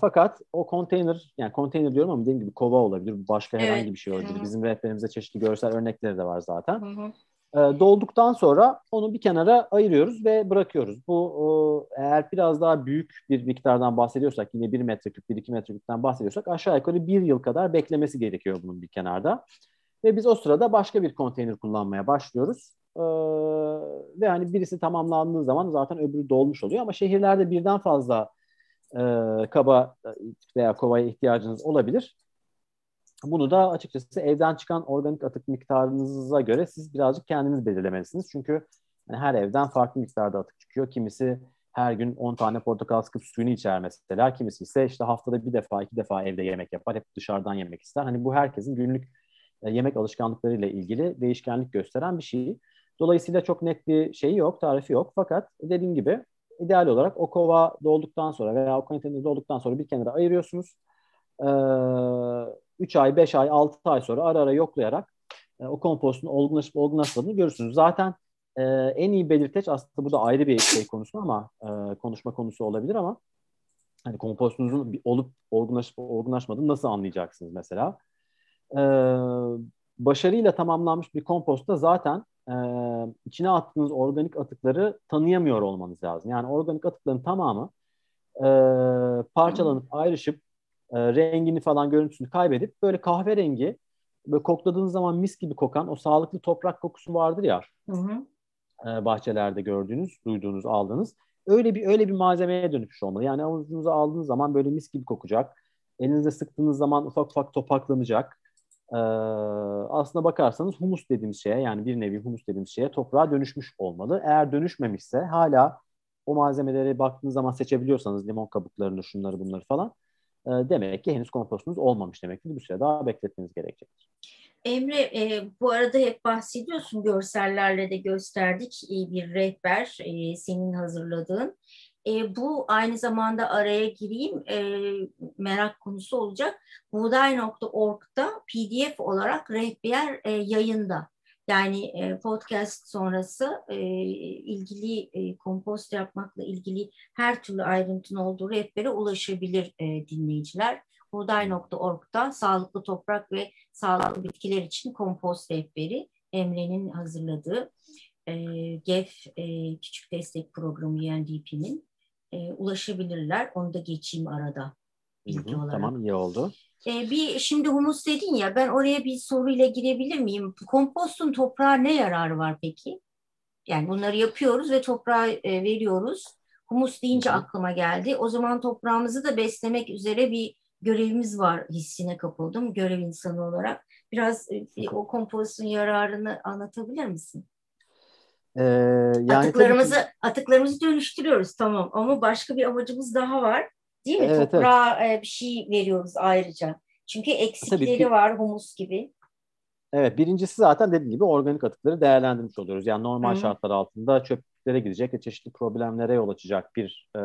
fakat o konteyner yani konteyner diyorum ama dediğim gibi kova olabilir başka herhangi evet. bir şey olabilir. Hı hı. Bizim rehberimize çeşitli görsel örnekleri de var zaten. Hı hı. Dolduktan sonra onu bir kenara ayırıyoruz ve bırakıyoruz. Bu eğer biraz daha büyük bir miktardan bahsediyorsak, yine bir metreküp, bir iki metreküpten bahsediyorsak aşağı yukarı bir yıl kadar beklemesi gerekiyor bunun bir kenarda. Ve biz o sırada başka bir konteyner kullanmaya başlıyoruz. Ee, ve hani birisi tamamlandığı zaman zaten öbürü dolmuş oluyor. Ama şehirlerde birden fazla e, kaba veya kovaya ihtiyacınız olabilir. Bunu da açıkçası evden çıkan organik atık miktarınıza göre siz birazcık kendiniz belirlemelisiniz. Çünkü hani her evden farklı miktarda atık çıkıyor. Kimisi her gün on tane portakal sıkıp suyunu içer mesela. Kimisi ise işte haftada bir defa, iki defa evde yemek yapar. Hep dışarıdan yemek ister. Hani bu herkesin günlük e, yemek alışkanlıklarıyla ilgili değişkenlik gösteren bir şey. Dolayısıyla çok net bir şeyi yok, tarifi yok. Fakat dediğim gibi ideal olarak o kova dolduktan sonra veya o konteyner dolduktan sonra bir kenara ayırıyorsunuz. üç ay, beş ay, altı ay sonra ara ara yoklayarak e, o kompostun olgunlaşıp olgunlaşmadığını görürsünüz. Zaten e, en iyi belirteç aslında bu da ayrı bir şey konusu ama e, konuşma konusu olabilir ama hani kompostunuzun olup olgunlaşıp olgunlaşmadığını nasıl anlayacaksınız mesela? E, başarıyla tamamlanmış bir kompostta zaten e, içine attığınız organik atıkları tanıyamıyor olmanız lazım. Yani organik atıkların tamamı e, parçalanıp ayrışıp E, rengini falan, görüntüsünü kaybedip böyle kahverengi, böyle kokladığınız zaman mis gibi kokan o sağlıklı toprak kokusu vardır ya, hı hı. E, bahçelerde gördüğünüz, duyduğunuz, aldığınız öyle bir öyle bir malzemeye dönüşmüş olmalı. Yani avucunuza aldığınız zaman böyle mis gibi kokacak, elinize sıktığınız zaman ufak ufak topaklanacak. E, aslına bakarsanız humus dediğimiz şeye, yani bir nevi humus dediğimiz şeye toprağa dönüşmüş olmalı. Eğer dönüşmemişse hala o malzemelere baktığınız zaman seçebiliyorsanız limon kabuklarını, şunları bunları falan, demek ki henüz kompostunuz olmamış demektir. Bu süre daha bekletmeniz gerekecektir. Emre, e, bu arada hep bahsediyorsun, görsellerle de gösterdik e, bir rehber e, senin hazırladığın. E, bu aynı zamanda araya gireyim, e, merak konusu olacak. buğday nokta org'da P D F olarak rehber e, yayında. Yani e, podcast sonrası e, ilgili e, kompost yapmakla ilgili her türlü ayrıntının olduğu rehbere ulaşabilir e, dinleyiciler. buğday nokta org'da sağlıklı toprak ve sağlıklı bitkiler için kompost rehberi, Emre'nin hazırladığı e, G E F e, Küçük Destek Programı U N D P'nin e, ulaşabilirler. Onu da geçeyim arada. Bilgi olarak. Tamam, iyi oldu. Ee, bir şimdi humus dedin ya, ben oraya bir soruyla girebilir miyim? Kompostun toprağa ne yararı var peki? Yani bunları yapıyoruz ve toprağa e, veriyoruz. Humus deyince aklıma geldi. O zaman toprağımızı da beslemek üzere bir görevimiz var hissine kapıldım, görev insanı olarak. Biraz e, o kompostun yararını anlatabilir misin? Ee, yani atıklarımızı tabii ki... atıklarımızı dönüştürüyoruz, tamam, ama başka bir amacımız daha var. Değil mi? Evet, toprağa evet. bir şey veriyoruz ayrıca. Çünkü eksikleri ki, var humus gibi. Evet, birincisi zaten dediğim gibi organik atıkları değerlendirmiş oluyoruz. Yani normal Hı. şartlar altında çöplüklere gidecek ve çeşitli problemlere yol açacak bir e,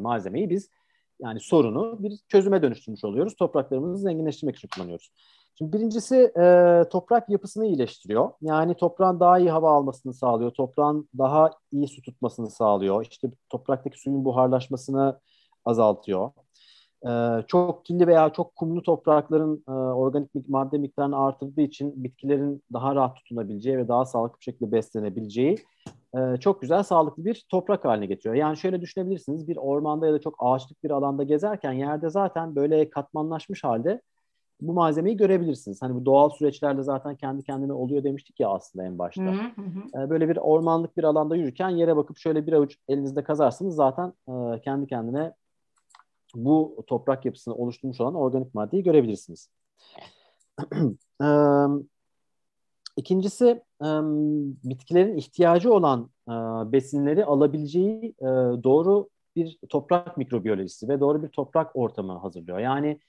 malzemeyi biz, yani sorunu bir çözüme dönüştürmüş oluyoruz. Topraklarımızı zenginleştirmek için kullanıyoruz. Şimdi birincisi e, toprak yapısını iyileştiriyor. Yani toprağın daha iyi hava almasını sağlıyor. Toprağın daha iyi su tutmasını sağlıyor. İşte topraktaki suyun buharlaşmasını azaltıyor. Ee, çok kirli veya çok kumlu toprakların e, organik madde miktarını artırdığı için bitkilerin daha rahat tutunabileceği ve daha sağlıklı bir şekilde beslenebileceği e, çok güzel, sağlıklı bir toprak haline getiriyor. Yani şöyle düşünebilirsiniz, bir ormanda ya da çok ağaçlık bir alanda gezerken yerde zaten böyle katmanlaşmış halde bu malzemeyi görebilirsiniz. Hani bu doğal süreçlerde zaten kendi kendine oluyor demiştik ya aslında en başta. Hı hı. Böyle bir ormanlık bir alanda yürürken yere bakıp şöyle bir avuç elinizde kazarsınız, zaten e, kendi kendine bu toprak yapısını oluşturmuş olan organik maddeyi görebilirsiniz. İkincisi, bitkilerin ihtiyacı olan besinleri alabileceği doğru bir toprak mikrobiyolojisi ve doğru bir toprak ortamı hazırlıyor. Yani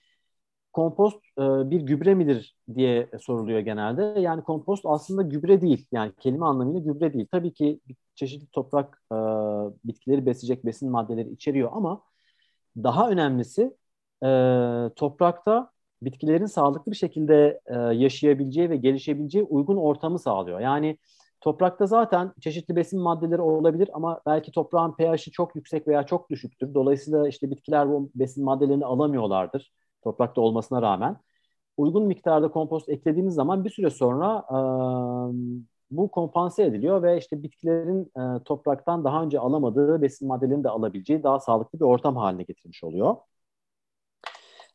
kompost bir gübre midir diye soruluyor genelde. Yani kompost aslında gübre değil. Yani kelime anlamıyla gübre değil. Tabii ki çeşitli toprak bitkileri besleyecek besin maddeleri içeriyor ama daha önemlisi e, toprakta bitkilerin sağlıklı bir şekilde e, yaşayabileceği ve gelişebileceği uygun ortamı sağlıyor. Yani toprakta zaten çeşitli besin maddeleri olabilir ama belki toprağın pH'i çok yüksek veya çok düşüktür. Dolayısıyla işte bitkiler bu besin maddelerini alamıyorlardır toprakta olmasına rağmen. Uygun miktarda kompost eklediğiniz zaman bir süre sonra e, bu kompanse ediliyor ve işte bitkilerin e, topraktan daha önce alamadığı besin maddelerini de alabileceği daha sağlıklı bir ortam haline getirilmiş oluyor.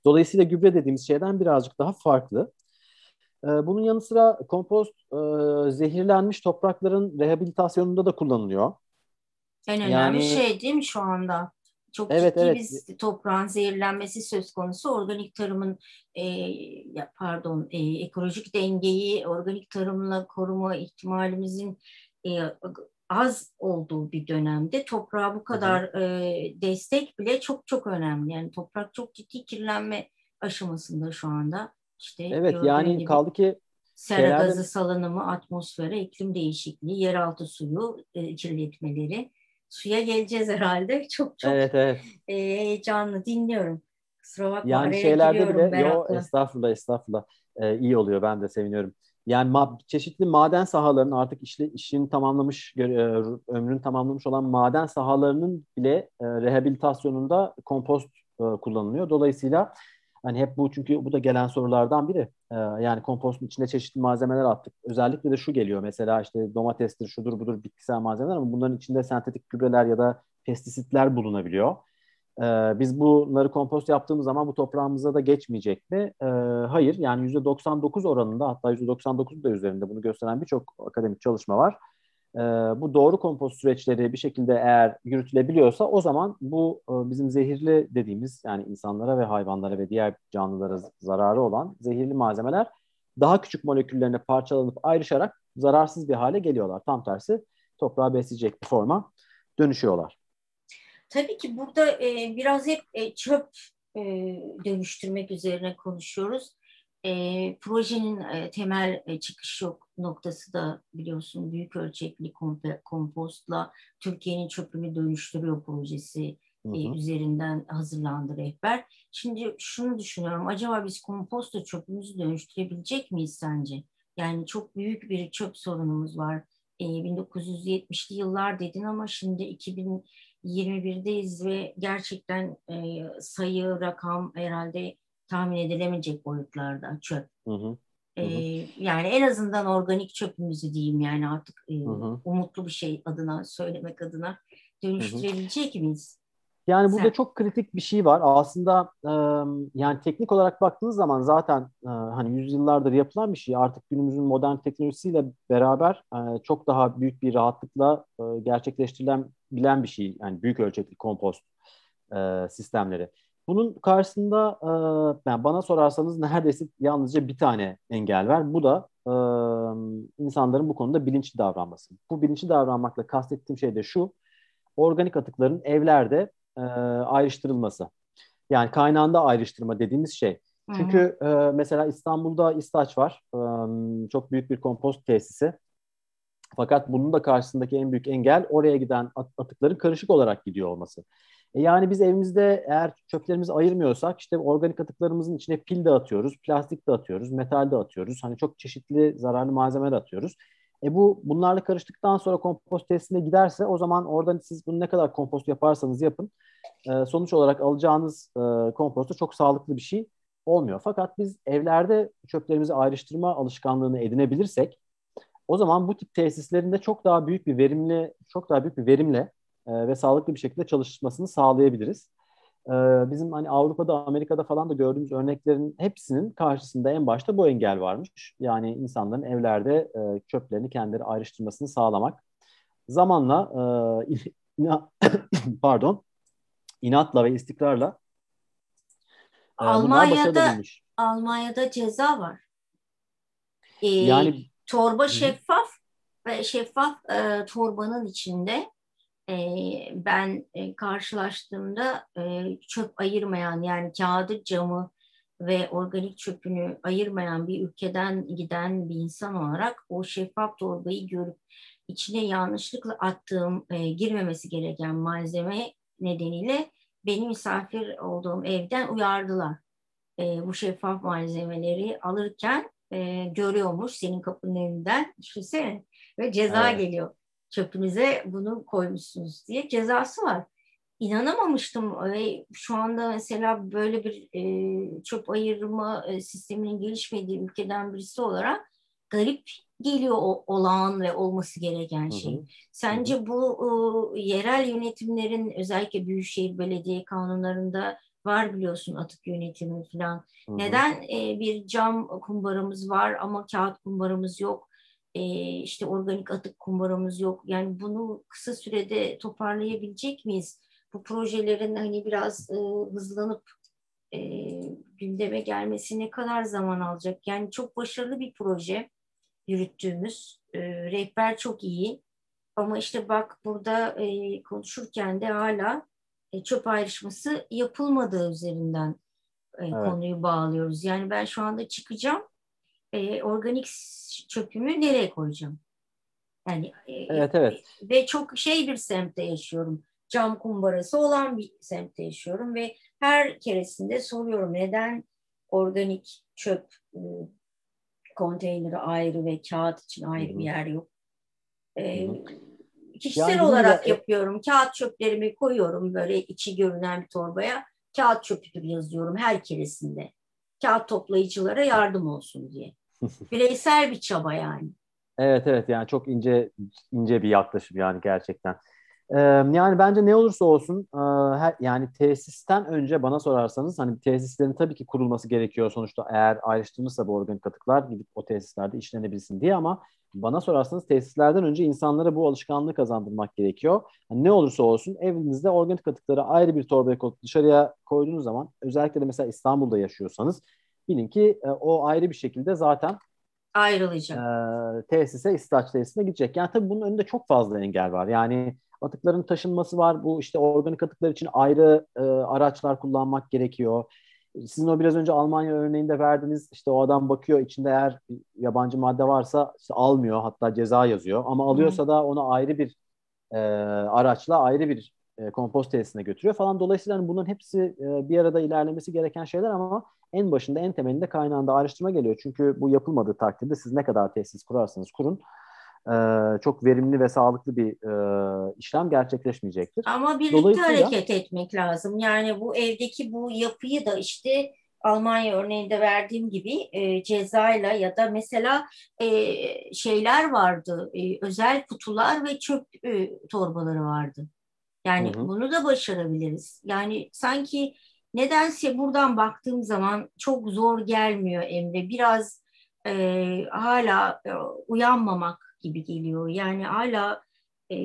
Dolayısıyla gübre dediğimiz şeyden birazcık daha farklı. E, bunun yanı sıra kompost e, zehirlenmiş toprakların rehabilitasyonunda da kullanılıyor. En önemli yani, şey değil mi şu anda? Çok evet, ciddi evet. bir toprağın zehirlenmesi söz konusu. Organik tarımın e, pardon e, ekolojik dengeyi organik tarımla koruma ihtimalimizin e, az olduğu bir dönemde toprağa bu kadar e, destek bile çok çok önemli. Yani toprak çok ciddi kirlenme aşamasında şu anda. İşte evet yani kaldı ki sera şeylerde... gazı salınımı, atmosfere, iklim değişikliği, yeraltı suyu e, kirletmeleri. Suya geleceğiz herhalde. Çok çok evet, evet. E, heyecanlı dinliyorum. Kusura bakma. Yani şeylerde bile merakla. Yo, estağfurullah estağfurullah ee, iyi oluyor, ben de seviniyorum. Yani ma- çeşitli maden sahalarının artık işle, işini tamamlamış, e, ömrünü tamamlamış olan maden sahalarının bile e, rehabilitasyonunda kompost e, kullanılıyor. Dolayısıyla hani hep bu, çünkü bu da gelen sorulardan biri. E, yani kompostun içine çeşitli malzemeler attık. Özellikle de şu geliyor mesela, işte domatestir, şudur budur bitkisel malzemeler, ama bunların içinde sentetik gübreler ya da pestisitler bulunabiliyor. E, biz bunları kompost yaptığımız zaman bu toprağımıza da geçmeyecek mi? E, hayır. Yani yüzde doksan dokuz oranında, hatta yüzde doksan dokuz da üzerinde bunu gösteren birçok akademik çalışma var. E, bu doğru kompost süreçleri bir şekilde eğer yürütülebiliyorsa, o zaman bu e, bizim zehirli dediğimiz, yani insanlara ve hayvanlara ve diğer canlılara zararı olan zehirli malzemeler daha küçük moleküllerine parçalanıp ayrışarak zararsız bir hale geliyorlar. Tam tersi, toprağı besleyecek bir forma dönüşüyorlar. Tabii ki burada e, biraz hep e, çöp e, dönüştürmek üzerine konuşuyoruz. E, projenin e, temel e, çıkış yok noktası da biliyorsun büyük ölçekli komp- kompostla Türkiye'nin çöpünü dönüştürüyor projesi hı hı. E, üzerinden hazırlandı rehber. Şimdi şunu düşünüyorum, acaba biz kompostla çöpümüzü dönüştürebilecek miyiz sence? Yani çok büyük bir çöp sorunumuz var. E, bin dokuz yüz yetmişli yıllar dedin ama şimdi iki bin yirmi birdeyiz ve gerçekten e, sayı, rakam herhalde tahmin edilemeyecek boyutlarda çöp. Hı hı, ee, hı. Yani en azından organik çöpümüzü diyeyim, yani artık e, hı hı. umutlu bir şey adına, söylemek adına dönüştürebilecek hı hı. miyiz? Yani burada Sen... çok kritik bir şey var. Aslında e, yani teknik olarak baktığınız zaman zaten e, hani yüzyıllardır yapılan bir şey. Artık günümüzün modern teknolojisiyle beraber e, çok daha büyük bir rahatlıkla e, gerçekleştirilen bilen bir şey. Yani büyük ölçekli kompost e, sistemleri. Bunun karşısında yani bana sorarsanız neredeyse yalnızca bir tane engel var. Bu da insanların bu konuda bilinçli davranması. Bu bilinçli davranmakla kastettiğim şey de şu: organik atıkların evlerde ayrıştırılması. Yani kaynağında ayrıştırma dediğimiz şey. Çünkü Hı-hı. mesela İstanbul'da İstaç var. Çok büyük bir kompost tesisi. Fakat bunun da karşısındaki en büyük engel oraya giden atıkların karışık olarak gidiyor olması. Yani biz evimizde eğer çöplerimizi ayırmıyorsak, işte organik atıklarımızın içine pil de atıyoruz, plastik de atıyoruz, metal de atıyoruz. Hani çok çeşitli zararlı malzemeler atıyoruz. E bu bunlarla karıştıktan sonra kompost tesisine giderse, o zaman oradan siz bunu ne kadar kompost yaparsanız yapın, e, sonuç olarak alacağınız e, komposta çok sağlıklı bir şey olmuyor. Fakat biz evlerde çöplerimizi ayrıştırma alışkanlığını edinebilirsek, o zaman bu tip tesislerinde çok daha büyük bir verimli, çok daha büyük bir verimle ve sağlıklı bir şekilde çalışmasını sağlayabiliriz. Bizim hani Avrupa'da, Amerika'da falan da gördüğümüz örneklerin hepsinin karşısında en başta bu engel varmış. Yani insanların evlerde çöplerini kendileri ayrıştırmasını sağlamak. Zamanla, pardon, inatla ve istikrarla Almanya'da Almanya'da ceza var. Ee, yani torba şeffaf ve şeffaf e, torbanın içinde. Ben karşılaştığımda çöp ayırmayan, yani kağıdı, camı ve organik çöpünü ayırmayan bir ülkeden giden bir insan olarak o şeffaf torbayı görüp içine yanlışlıkla attığım, girmemesi gereken malzeme nedeniyle beni misafir olduğum evden uyardılar. Bu şeffaf malzemeleri alırken görüyormuş senin kapının önünden, düşünsene, ve ceza evet. geliyor. Çöpünüze bunu koymuşsunuz diye cezası var. İnanamamıştım ve şu anda mesela böyle bir e, çöp ayırma e, sisteminin gelişmediği ülkeden birisi olarak garip geliyor o olağan ve olması gereken şey. Hı hı. Sence hı hı. bu e, yerel yönetimlerin, özellikle büyükşehir belediye kanunlarında var biliyorsun atık yönetimi falan. Hı hı. Neden e, bir cam kumbaramız var ama kağıt kumbaramız yok? E, işte organik atık kumbaramız yok. Yani bunu kısa sürede toparlayabilecek miyiz? Bu projelerin hani biraz e, hızlanıp e, gündeme gelmesi ne kadar zaman alacak? Yani çok başarılı bir proje yürüttüğümüz. E, rehber çok iyi. Ama işte bak burada e, konuşurken de hala e, çöp ayrışması yapılmadığı üzerinden e, evet. konuyu bağlıyoruz. Yani ben şu anda çıkacağım. E, organik çöpümü nereye koyacağım? Yani e, evet, evet. E, ve çok şey bir semtte yaşıyorum. Cam kumbarası olan bir semtte yaşıyorum ve her keresinde soruyorum, neden organik çöp e, konteyneri ayrı ve kağıt için ayrı Hı-hı. bir yer yok? E, kişisel yani olarak de... yapıyorum. Kağıt çöplerimi koyuyorum böyle içi görünen bir torbaya. Kağıt çöpüdür yazıyorum her keresinde. Kağıt toplayıcılara yardım olsun diye. Bireysel bir çaba yani. Evet evet, yani çok ince ince bir yaklaşım yani gerçekten. Yani bence ne olursa olsun, yani tesisten önce bana sorarsanız hani tesislerin tabii ki kurulması gerekiyor sonuçta, eğer ayrıştırılırsa bu organik atıklar gidip o tesislerde işlenebilsin diye, ama bana sorarsanız tesislerden önce insanlara bu alışkanlığı kazandırmak gerekiyor. Yani ne olursa olsun evinizde organik atıkları ayrı bir torbaya koyup dışarıya koyduğunuz zaman, özellikle de mesela İstanbul'da yaşıyorsanız, bilin ki o ayrı bir şekilde zaten ayrılacak. E, tesise, İstaç tesisine gidecek. Yani tabii bunun önünde çok fazla engel var. Yani atıkların taşınması var. Bu işte organik atıklar için ayrı e, araçlar kullanmak gerekiyor. Sizin o biraz önce Almanya örneğinde verdiniz. İşte o adam bakıyor, içinde eğer yabancı madde varsa işte almıyor, hatta ceza yazıyor. Ama alıyorsa Hı. da onu ayrı bir e, araçla ayrı bir e, kompost tesisine götürüyor falan. Dolayısıyla hani bunların hepsi e, bir arada ilerlemesi gereken şeyler, ama en başında, en temelinde kaynağında ayrıştırma geliyor. Çünkü bu yapılmadığı takdirde siz ne kadar tesis kurarsanız kurun, Ee, çok verimli ve sağlıklı bir e, işlem gerçekleşmeyecektir. Ama birlikte Dolayısıyla... hareket etmek lazım. Yani bu evdeki bu yapıyı da işte Almanya örneğinde verdiğim gibi e, cezayla ya da mesela e, şeyler vardı, e, özel kutular ve çöp e, torbaları vardı. Yani hı hı. bunu da başarabiliriz. Yani sanki nedense buradan baktığım zaman çok zor gelmiyor Emre. Biraz e, hala e, uyanmamak gibi geliyor. Yani hala e,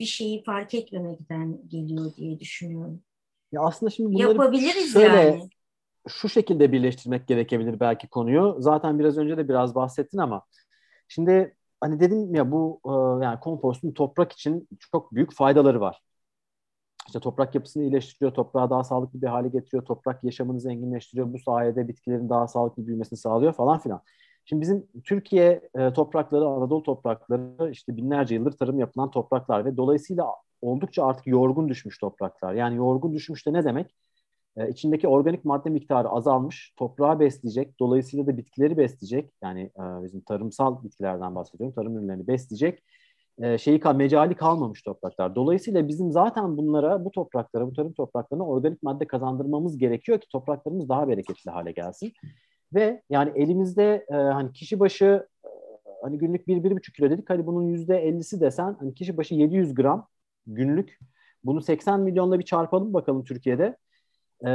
bir şeyi fark etmemekten geliyor diye düşünüyorum. Ya aslında şimdi bunları yapabiliriz şöyle, yani. Şu şekilde birleştirmek gerekebilir belki konuyu. Zaten biraz önce de biraz bahsettin ama şimdi hani dedim ya, bu e, yani kompostun toprak için çok büyük faydaları var. İşte toprak yapısını iyileştiriyor, toprağı daha sağlıklı bir hale getiriyor, toprak yaşamını zenginleştiriyor, bu sayede bitkilerin daha sağlıklı büyümesini sağlıyor falan filan. Şimdi bizim Türkiye e, toprakları, Anadolu toprakları işte binlerce yıldır tarım yapılan topraklar ve dolayısıyla oldukça artık yorgun düşmüş topraklar. Yani yorgun düşmüş de ne demek? E, içindeki organik madde miktarı azalmış, toprağı besleyecek, dolayısıyla da bitkileri besleyecek. Yani e, bizim tarımsal bitkilerden bahsediyorum, tarım ürünlerini besleyecek. E, şeyi, mecali kalmamış topraklar. Dolayısıyla bizim zaten bunlara, bu topraklara, bu tarım topraklarına organik madde kazandırmamız gerekiyor ki topraklarımız daha bereketli hale gelsin. Ve yani elimizde e, hani kişi başı e, hani günlük bir bir buçuk kilo dedik. Hani bunun yüzde ellisi desen hani kişi başı yedi yüz gram günlük. Bunu seksen milyonla bir çarpalım bakalım Türkiye'de. E,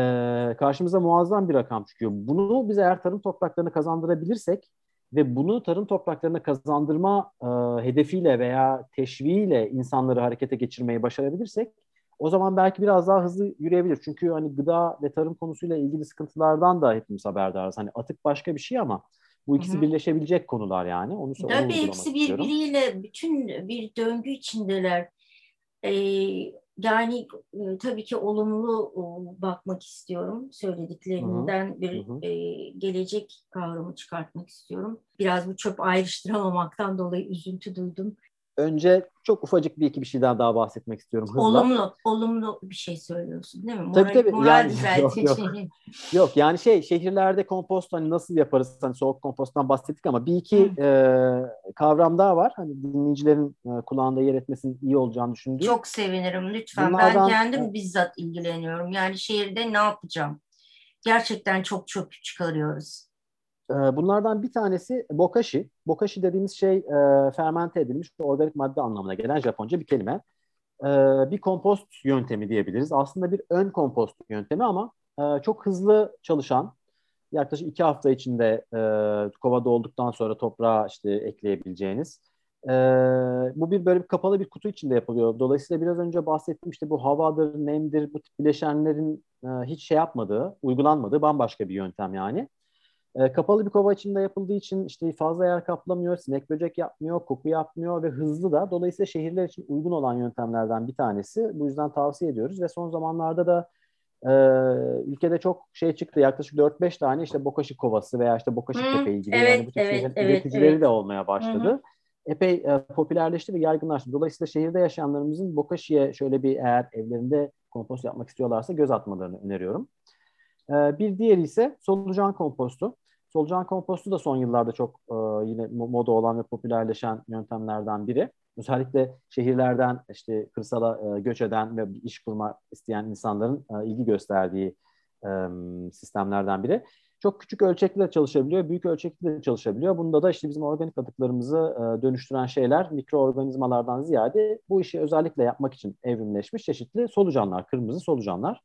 karşımıza muazzam bir rakam çıkıyor. Bunu biz eğer tarım topraklarına kazandırabilirsek ve bunu tarım topraklarına kazandırma e, hedefiyle veya teşviğiyle insanları harekete geçirmeyi başarabilirsek, o zaman belki biraz daha hızlı yürüyebilir. Çünkü hani gıda ve tarım konusuyla ilgili sıkıntılardan da hepimiz haberdarız. Hani atık başka bir şey ama bu ikisi Hı-hı. birleşebilecek konular yani. Onu Tabii hepsi istiyorum. birbiriyle bütün bir döngü içindeler. Ee, yani tabii ki olumlu bakmak istiyorum. Söylediklerinden Hı-hı. bir Hı-hı. E, gelecek kavramı çıkartmak istiyorum. Biraz bu çöp ayrıştıramamaktan dolayı üzüntü duydum. Önce çok ufacık bir iki bir şeyden daha bahsetmek istiyorum hızla. Olumlu, olumlu bir şey söylüyorsun değil mi? Moral, tabii tabii. Moral yani, düzeltici. Yok, yok. yok yani şey, şehirlerde kompost hani nasıl yaparız? Hani soğuk komposttan bahsettik ama bir iki e, kavram daha var. Hani dinleyicilerin e, kulağında yer etmesinin iyi olacağını düşündüm. Çok sevinirim lütfen. Bunlardan... Ben kendim bizzat ilgileniyorum. Yani şehirde ne yapacağım? Gerçekten çok çöp çıkarıyoruz. Bunlardan bir tanesi bokashi. Bokashi dediğimiz şey e, fermente edilmiş organik madde anlamına gelen Japonca bir kelime. E, bir kompost yöntemi diyebiliriz. Aslında bir ön kompost yöntemi ama e, çok hızlı çalışan, yaklaşık iki hafta içinde e, kovada olduktan sonra toprağa işte ekleyebileceğiniz. E, bu bir böyle bir kapalı bir kutu içinde yapılıyor. Dolayısıyla biraz önce bahsettiğim işte bu havadır, nemdir, bu tip bileşenlerin e, hiç şey yapmadığı, uygulanmadığı bambaşka bir yöntem yani. Kapalı bir kova içinde yapıldığı için işte fazla yer kaplamıyor, sinek böcek yapmıyor, koku yapmıyor ve hızlı da. Dolayısıyla şehirler için uygun olan yöntemlerden bir tanesi. Bu yüzden tavsiye ediyoruz ve son zamanlarda da e, ülkede çok şey çıktı. Yaklaşık dört beş tane işte bokashi kovası veya işte bokashi hmm, kepeği gibi evet, yani bu tür evet, şeylerin evet, üreticileri evet. de olmaya başladı. Hı-hı. Epey e, popülerleşti ve yaygınlaştı. Dolayısıyla şehirde yaşayanlarımızın bokashi'ye şöyle bir eğer evlerinde kompost yapmak istiyorlarsa göz atmalarını öneriyorum. E, bir diğeri ise solucan kompostu. Solucan kompostu da son yıllarda çok e, yine moda olan ve popülerleşen yöntemlerden biri. Özellikle şehirlerden işte kırsala e, göç eden ve bir iş kurma isteyen insanların e, ilgi gösterdiği e, sistemlerden biri. Çok küçük ölçekli de çalışabiliyor, büyük ölçekli de çalışabiliyor. Bunda da işte bizim organik atıklarımızı e, dönüştüren şeyler mikroorganizmalardan ziyade bu işi özellikle yapmak için evrimleşmiş çeşitli solucanlar, kırmızı solucanlar.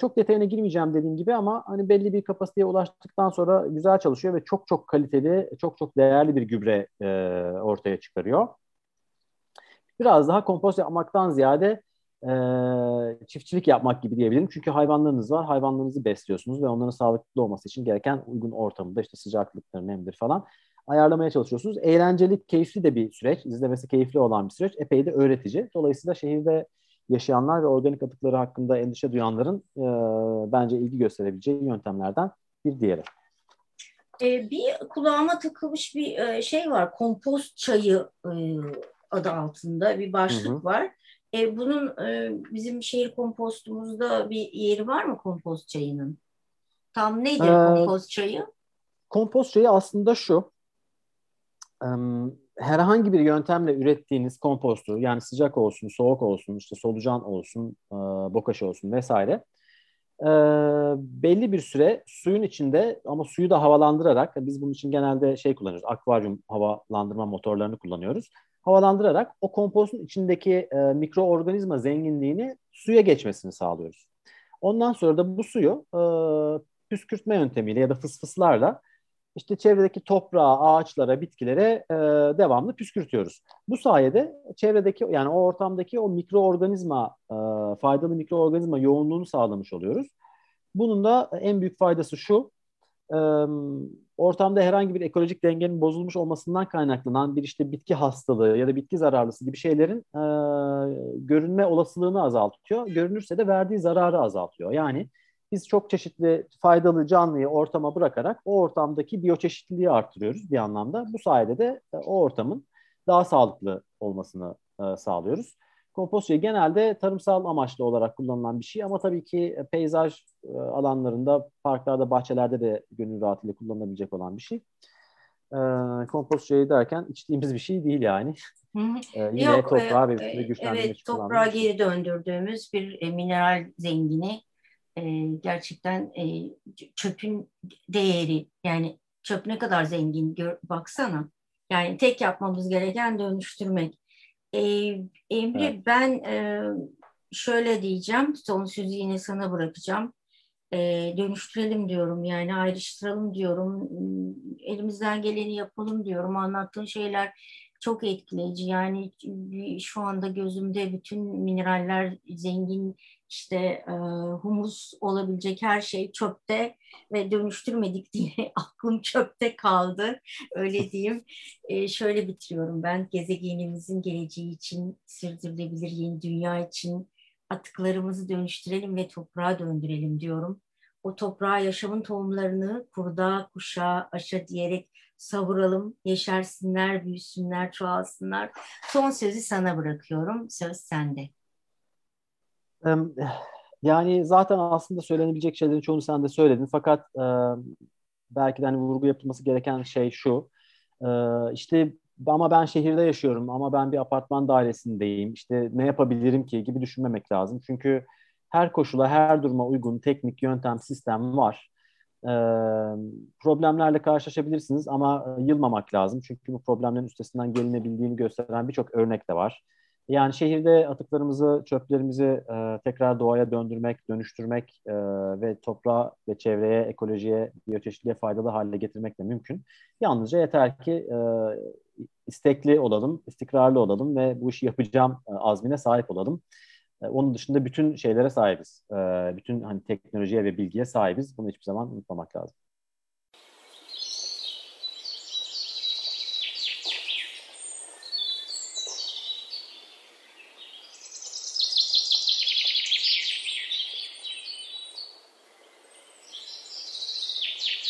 Çok detayına girmeyeceğim dediğim gibi ama hani belli bir kapasiteye ulaştıktan sonra güzel çalışıyor ve çok çok kaliteli, çok çok değerli bir gübre e, ortaya çıkarıyor. Biraz daha kompost yapmaktan ziyade e, çiftçilik yapmak gibi diyebilirim. Çünkü hayvanlarınız var, hayvanlarınızı besliyorsunuz ve onların sağlıklı olması için gereken uygun ortamında işte sıcaklıkları, nemdir falan ayarlamaya çalışıyorsunuz. Eğlenceli, keyifli de bir süreç, izlemesi keyifli olan bir süreç, epey de öğretici. Dolayısıyla şehirde yaşayanlar ve organik atıkları hakkında endişe duyanların e, bence ilgi gösterebileceği yöntemlerden bir diğeri. E, bir kulağıma takılmış bir e, şey var. Kompost çayı e, adı altında bir başlık hı hı. var. E, bunun e, bizim şehir kompostumuzda bir yeri var mı kompost çayının? Tam nedir ee, kompost çayı? Kompost çayı aslında şu. Um, herhangi bir yöntemle ürettiğiniz kompostu yani sıcak olsun, soğuk olsun, işte solucan olsun, e, bokashi olsun vesaire e, belli bir süre suyun içinde ama suyu da havalandırarak biz bunun için genelde şey kullanıyoruz, akvaryum havalandırma motorlarını kullanıyoruz. Havalandırarak o kompostun içindeki e, mikroorganizma zenginliğini suya geçmesini sağlıyoruz. Ondan sonra da bu suyu e, püskürtme yöntemiyle ya da fısfıslarla İşte çevredeki toprağa, ağaçlara, bitkilere e, devamlı püskürtüyoruz. Bu sayede çevredeki yani o ortamdaki o mikroorganizma, e, faydalı mikroorganizma yoğunluğunu sağlamış oluyoruz. Bunun da en büyük faydası şu, e, ortamda herhangi bir ekolojik dengenin bozulmuş olmasından kaynaklanan bir işte bitki hastalığı ya da bitki zararlısı gibi şeylerin e, görünme olasılığını azaltıyor. Görünürse de verdiği zararı azaltıyor. Yani biz çok çeşitli faydalı canlıyı ortama bırakarak o ortamdaki biyoçeşitliliği artırıyoruz bir anlamda. Bu sayede de o ortamın daha sağlıklı olmasını e, sağlıyoruz. Kompost çayı genelde tarımsal amaçlı olarak kullanılan bir şey ama tabii ki peyzaj e, alanlarında, parklarda, bahçelerde de gönül rahatıyla kullanılabilecek olan bir şey. E, kompost çayı derken içtiğimiz bir şey değil yani. E, yine Yok, toprağa ve üstünde güçlendirmek için. Evet, toprağa geri döndürdüğümüz bir e, mineral zengini. Gerçekten çöpün değeri yani çöp ne kadar zengin gör, baksana yani tek yapmamız gereken dönüştürmek. Ee, Emre evet. ben şöyle diyeceğim, son sözü yine sana bırakacağım. Ee, dönüştürelim diyorum yani ayrıştıralım diyorum, elimizden geleni yapalım diyorum. Anlattığın şeyler çok etkileyici yani şu anda gözümde bütün mineraller zengin. İşte humus olabilecek her şey çöpte ve dönüştürmedik diye aklım çöpte kaldı. Öyle diyeyim. Şöyle bitiriyorum ben. Gezegenimizin geleceği için, sürdürülebilir yeni dünya için atıklarımızı dönüştürelim ve toprağa döndürelim diyorum. O toprağa yaşamın tohumlarını kurda, kuşa, aşa diyerek savuralım. Yeşersinler, büyüsünler, çoğalsınlar. Son sözü sana bırakıyorum. Söz sende. Yani zaten aslında söylenebilecek şeylerin çoğunu sen de söyledin fakat e, belki de hani vurgu yapılması gereken şey şu e, işte ama ben şehirde yaşıyorum ama ben bir apartman dairesindeyim işte ne yapabilirim ki gibi düşünmemek lazım çünkü her koşula her duruma uygun teknik, yöntem, sistem var. e, problemlerle karşılaşabilirsiniz ama yılmamak lazım. Çünkü bu problemlerin üstesinden gelinebildiğini gösteren birçok örnek de var. Yani şehirde atıklarımızı, çöplerimizi e, tekrar doğaya döndürmek, dönüştürmek e, ve toprağa ve çevreye, ekolojiye, biyoçeşitliliğe faydalı hale getirmek de mümkün. Yalnızca yeter ki e, istekli olalım, istikrarlı olalım ve bu işi yapacağım e, azmine sahip olalım. E, onun dışında bütün şeylere sahibiz. E, bütün hani teknolojiye ve bilgiye sahibiz. Bunu hiçbir zaman unutmamak lazım.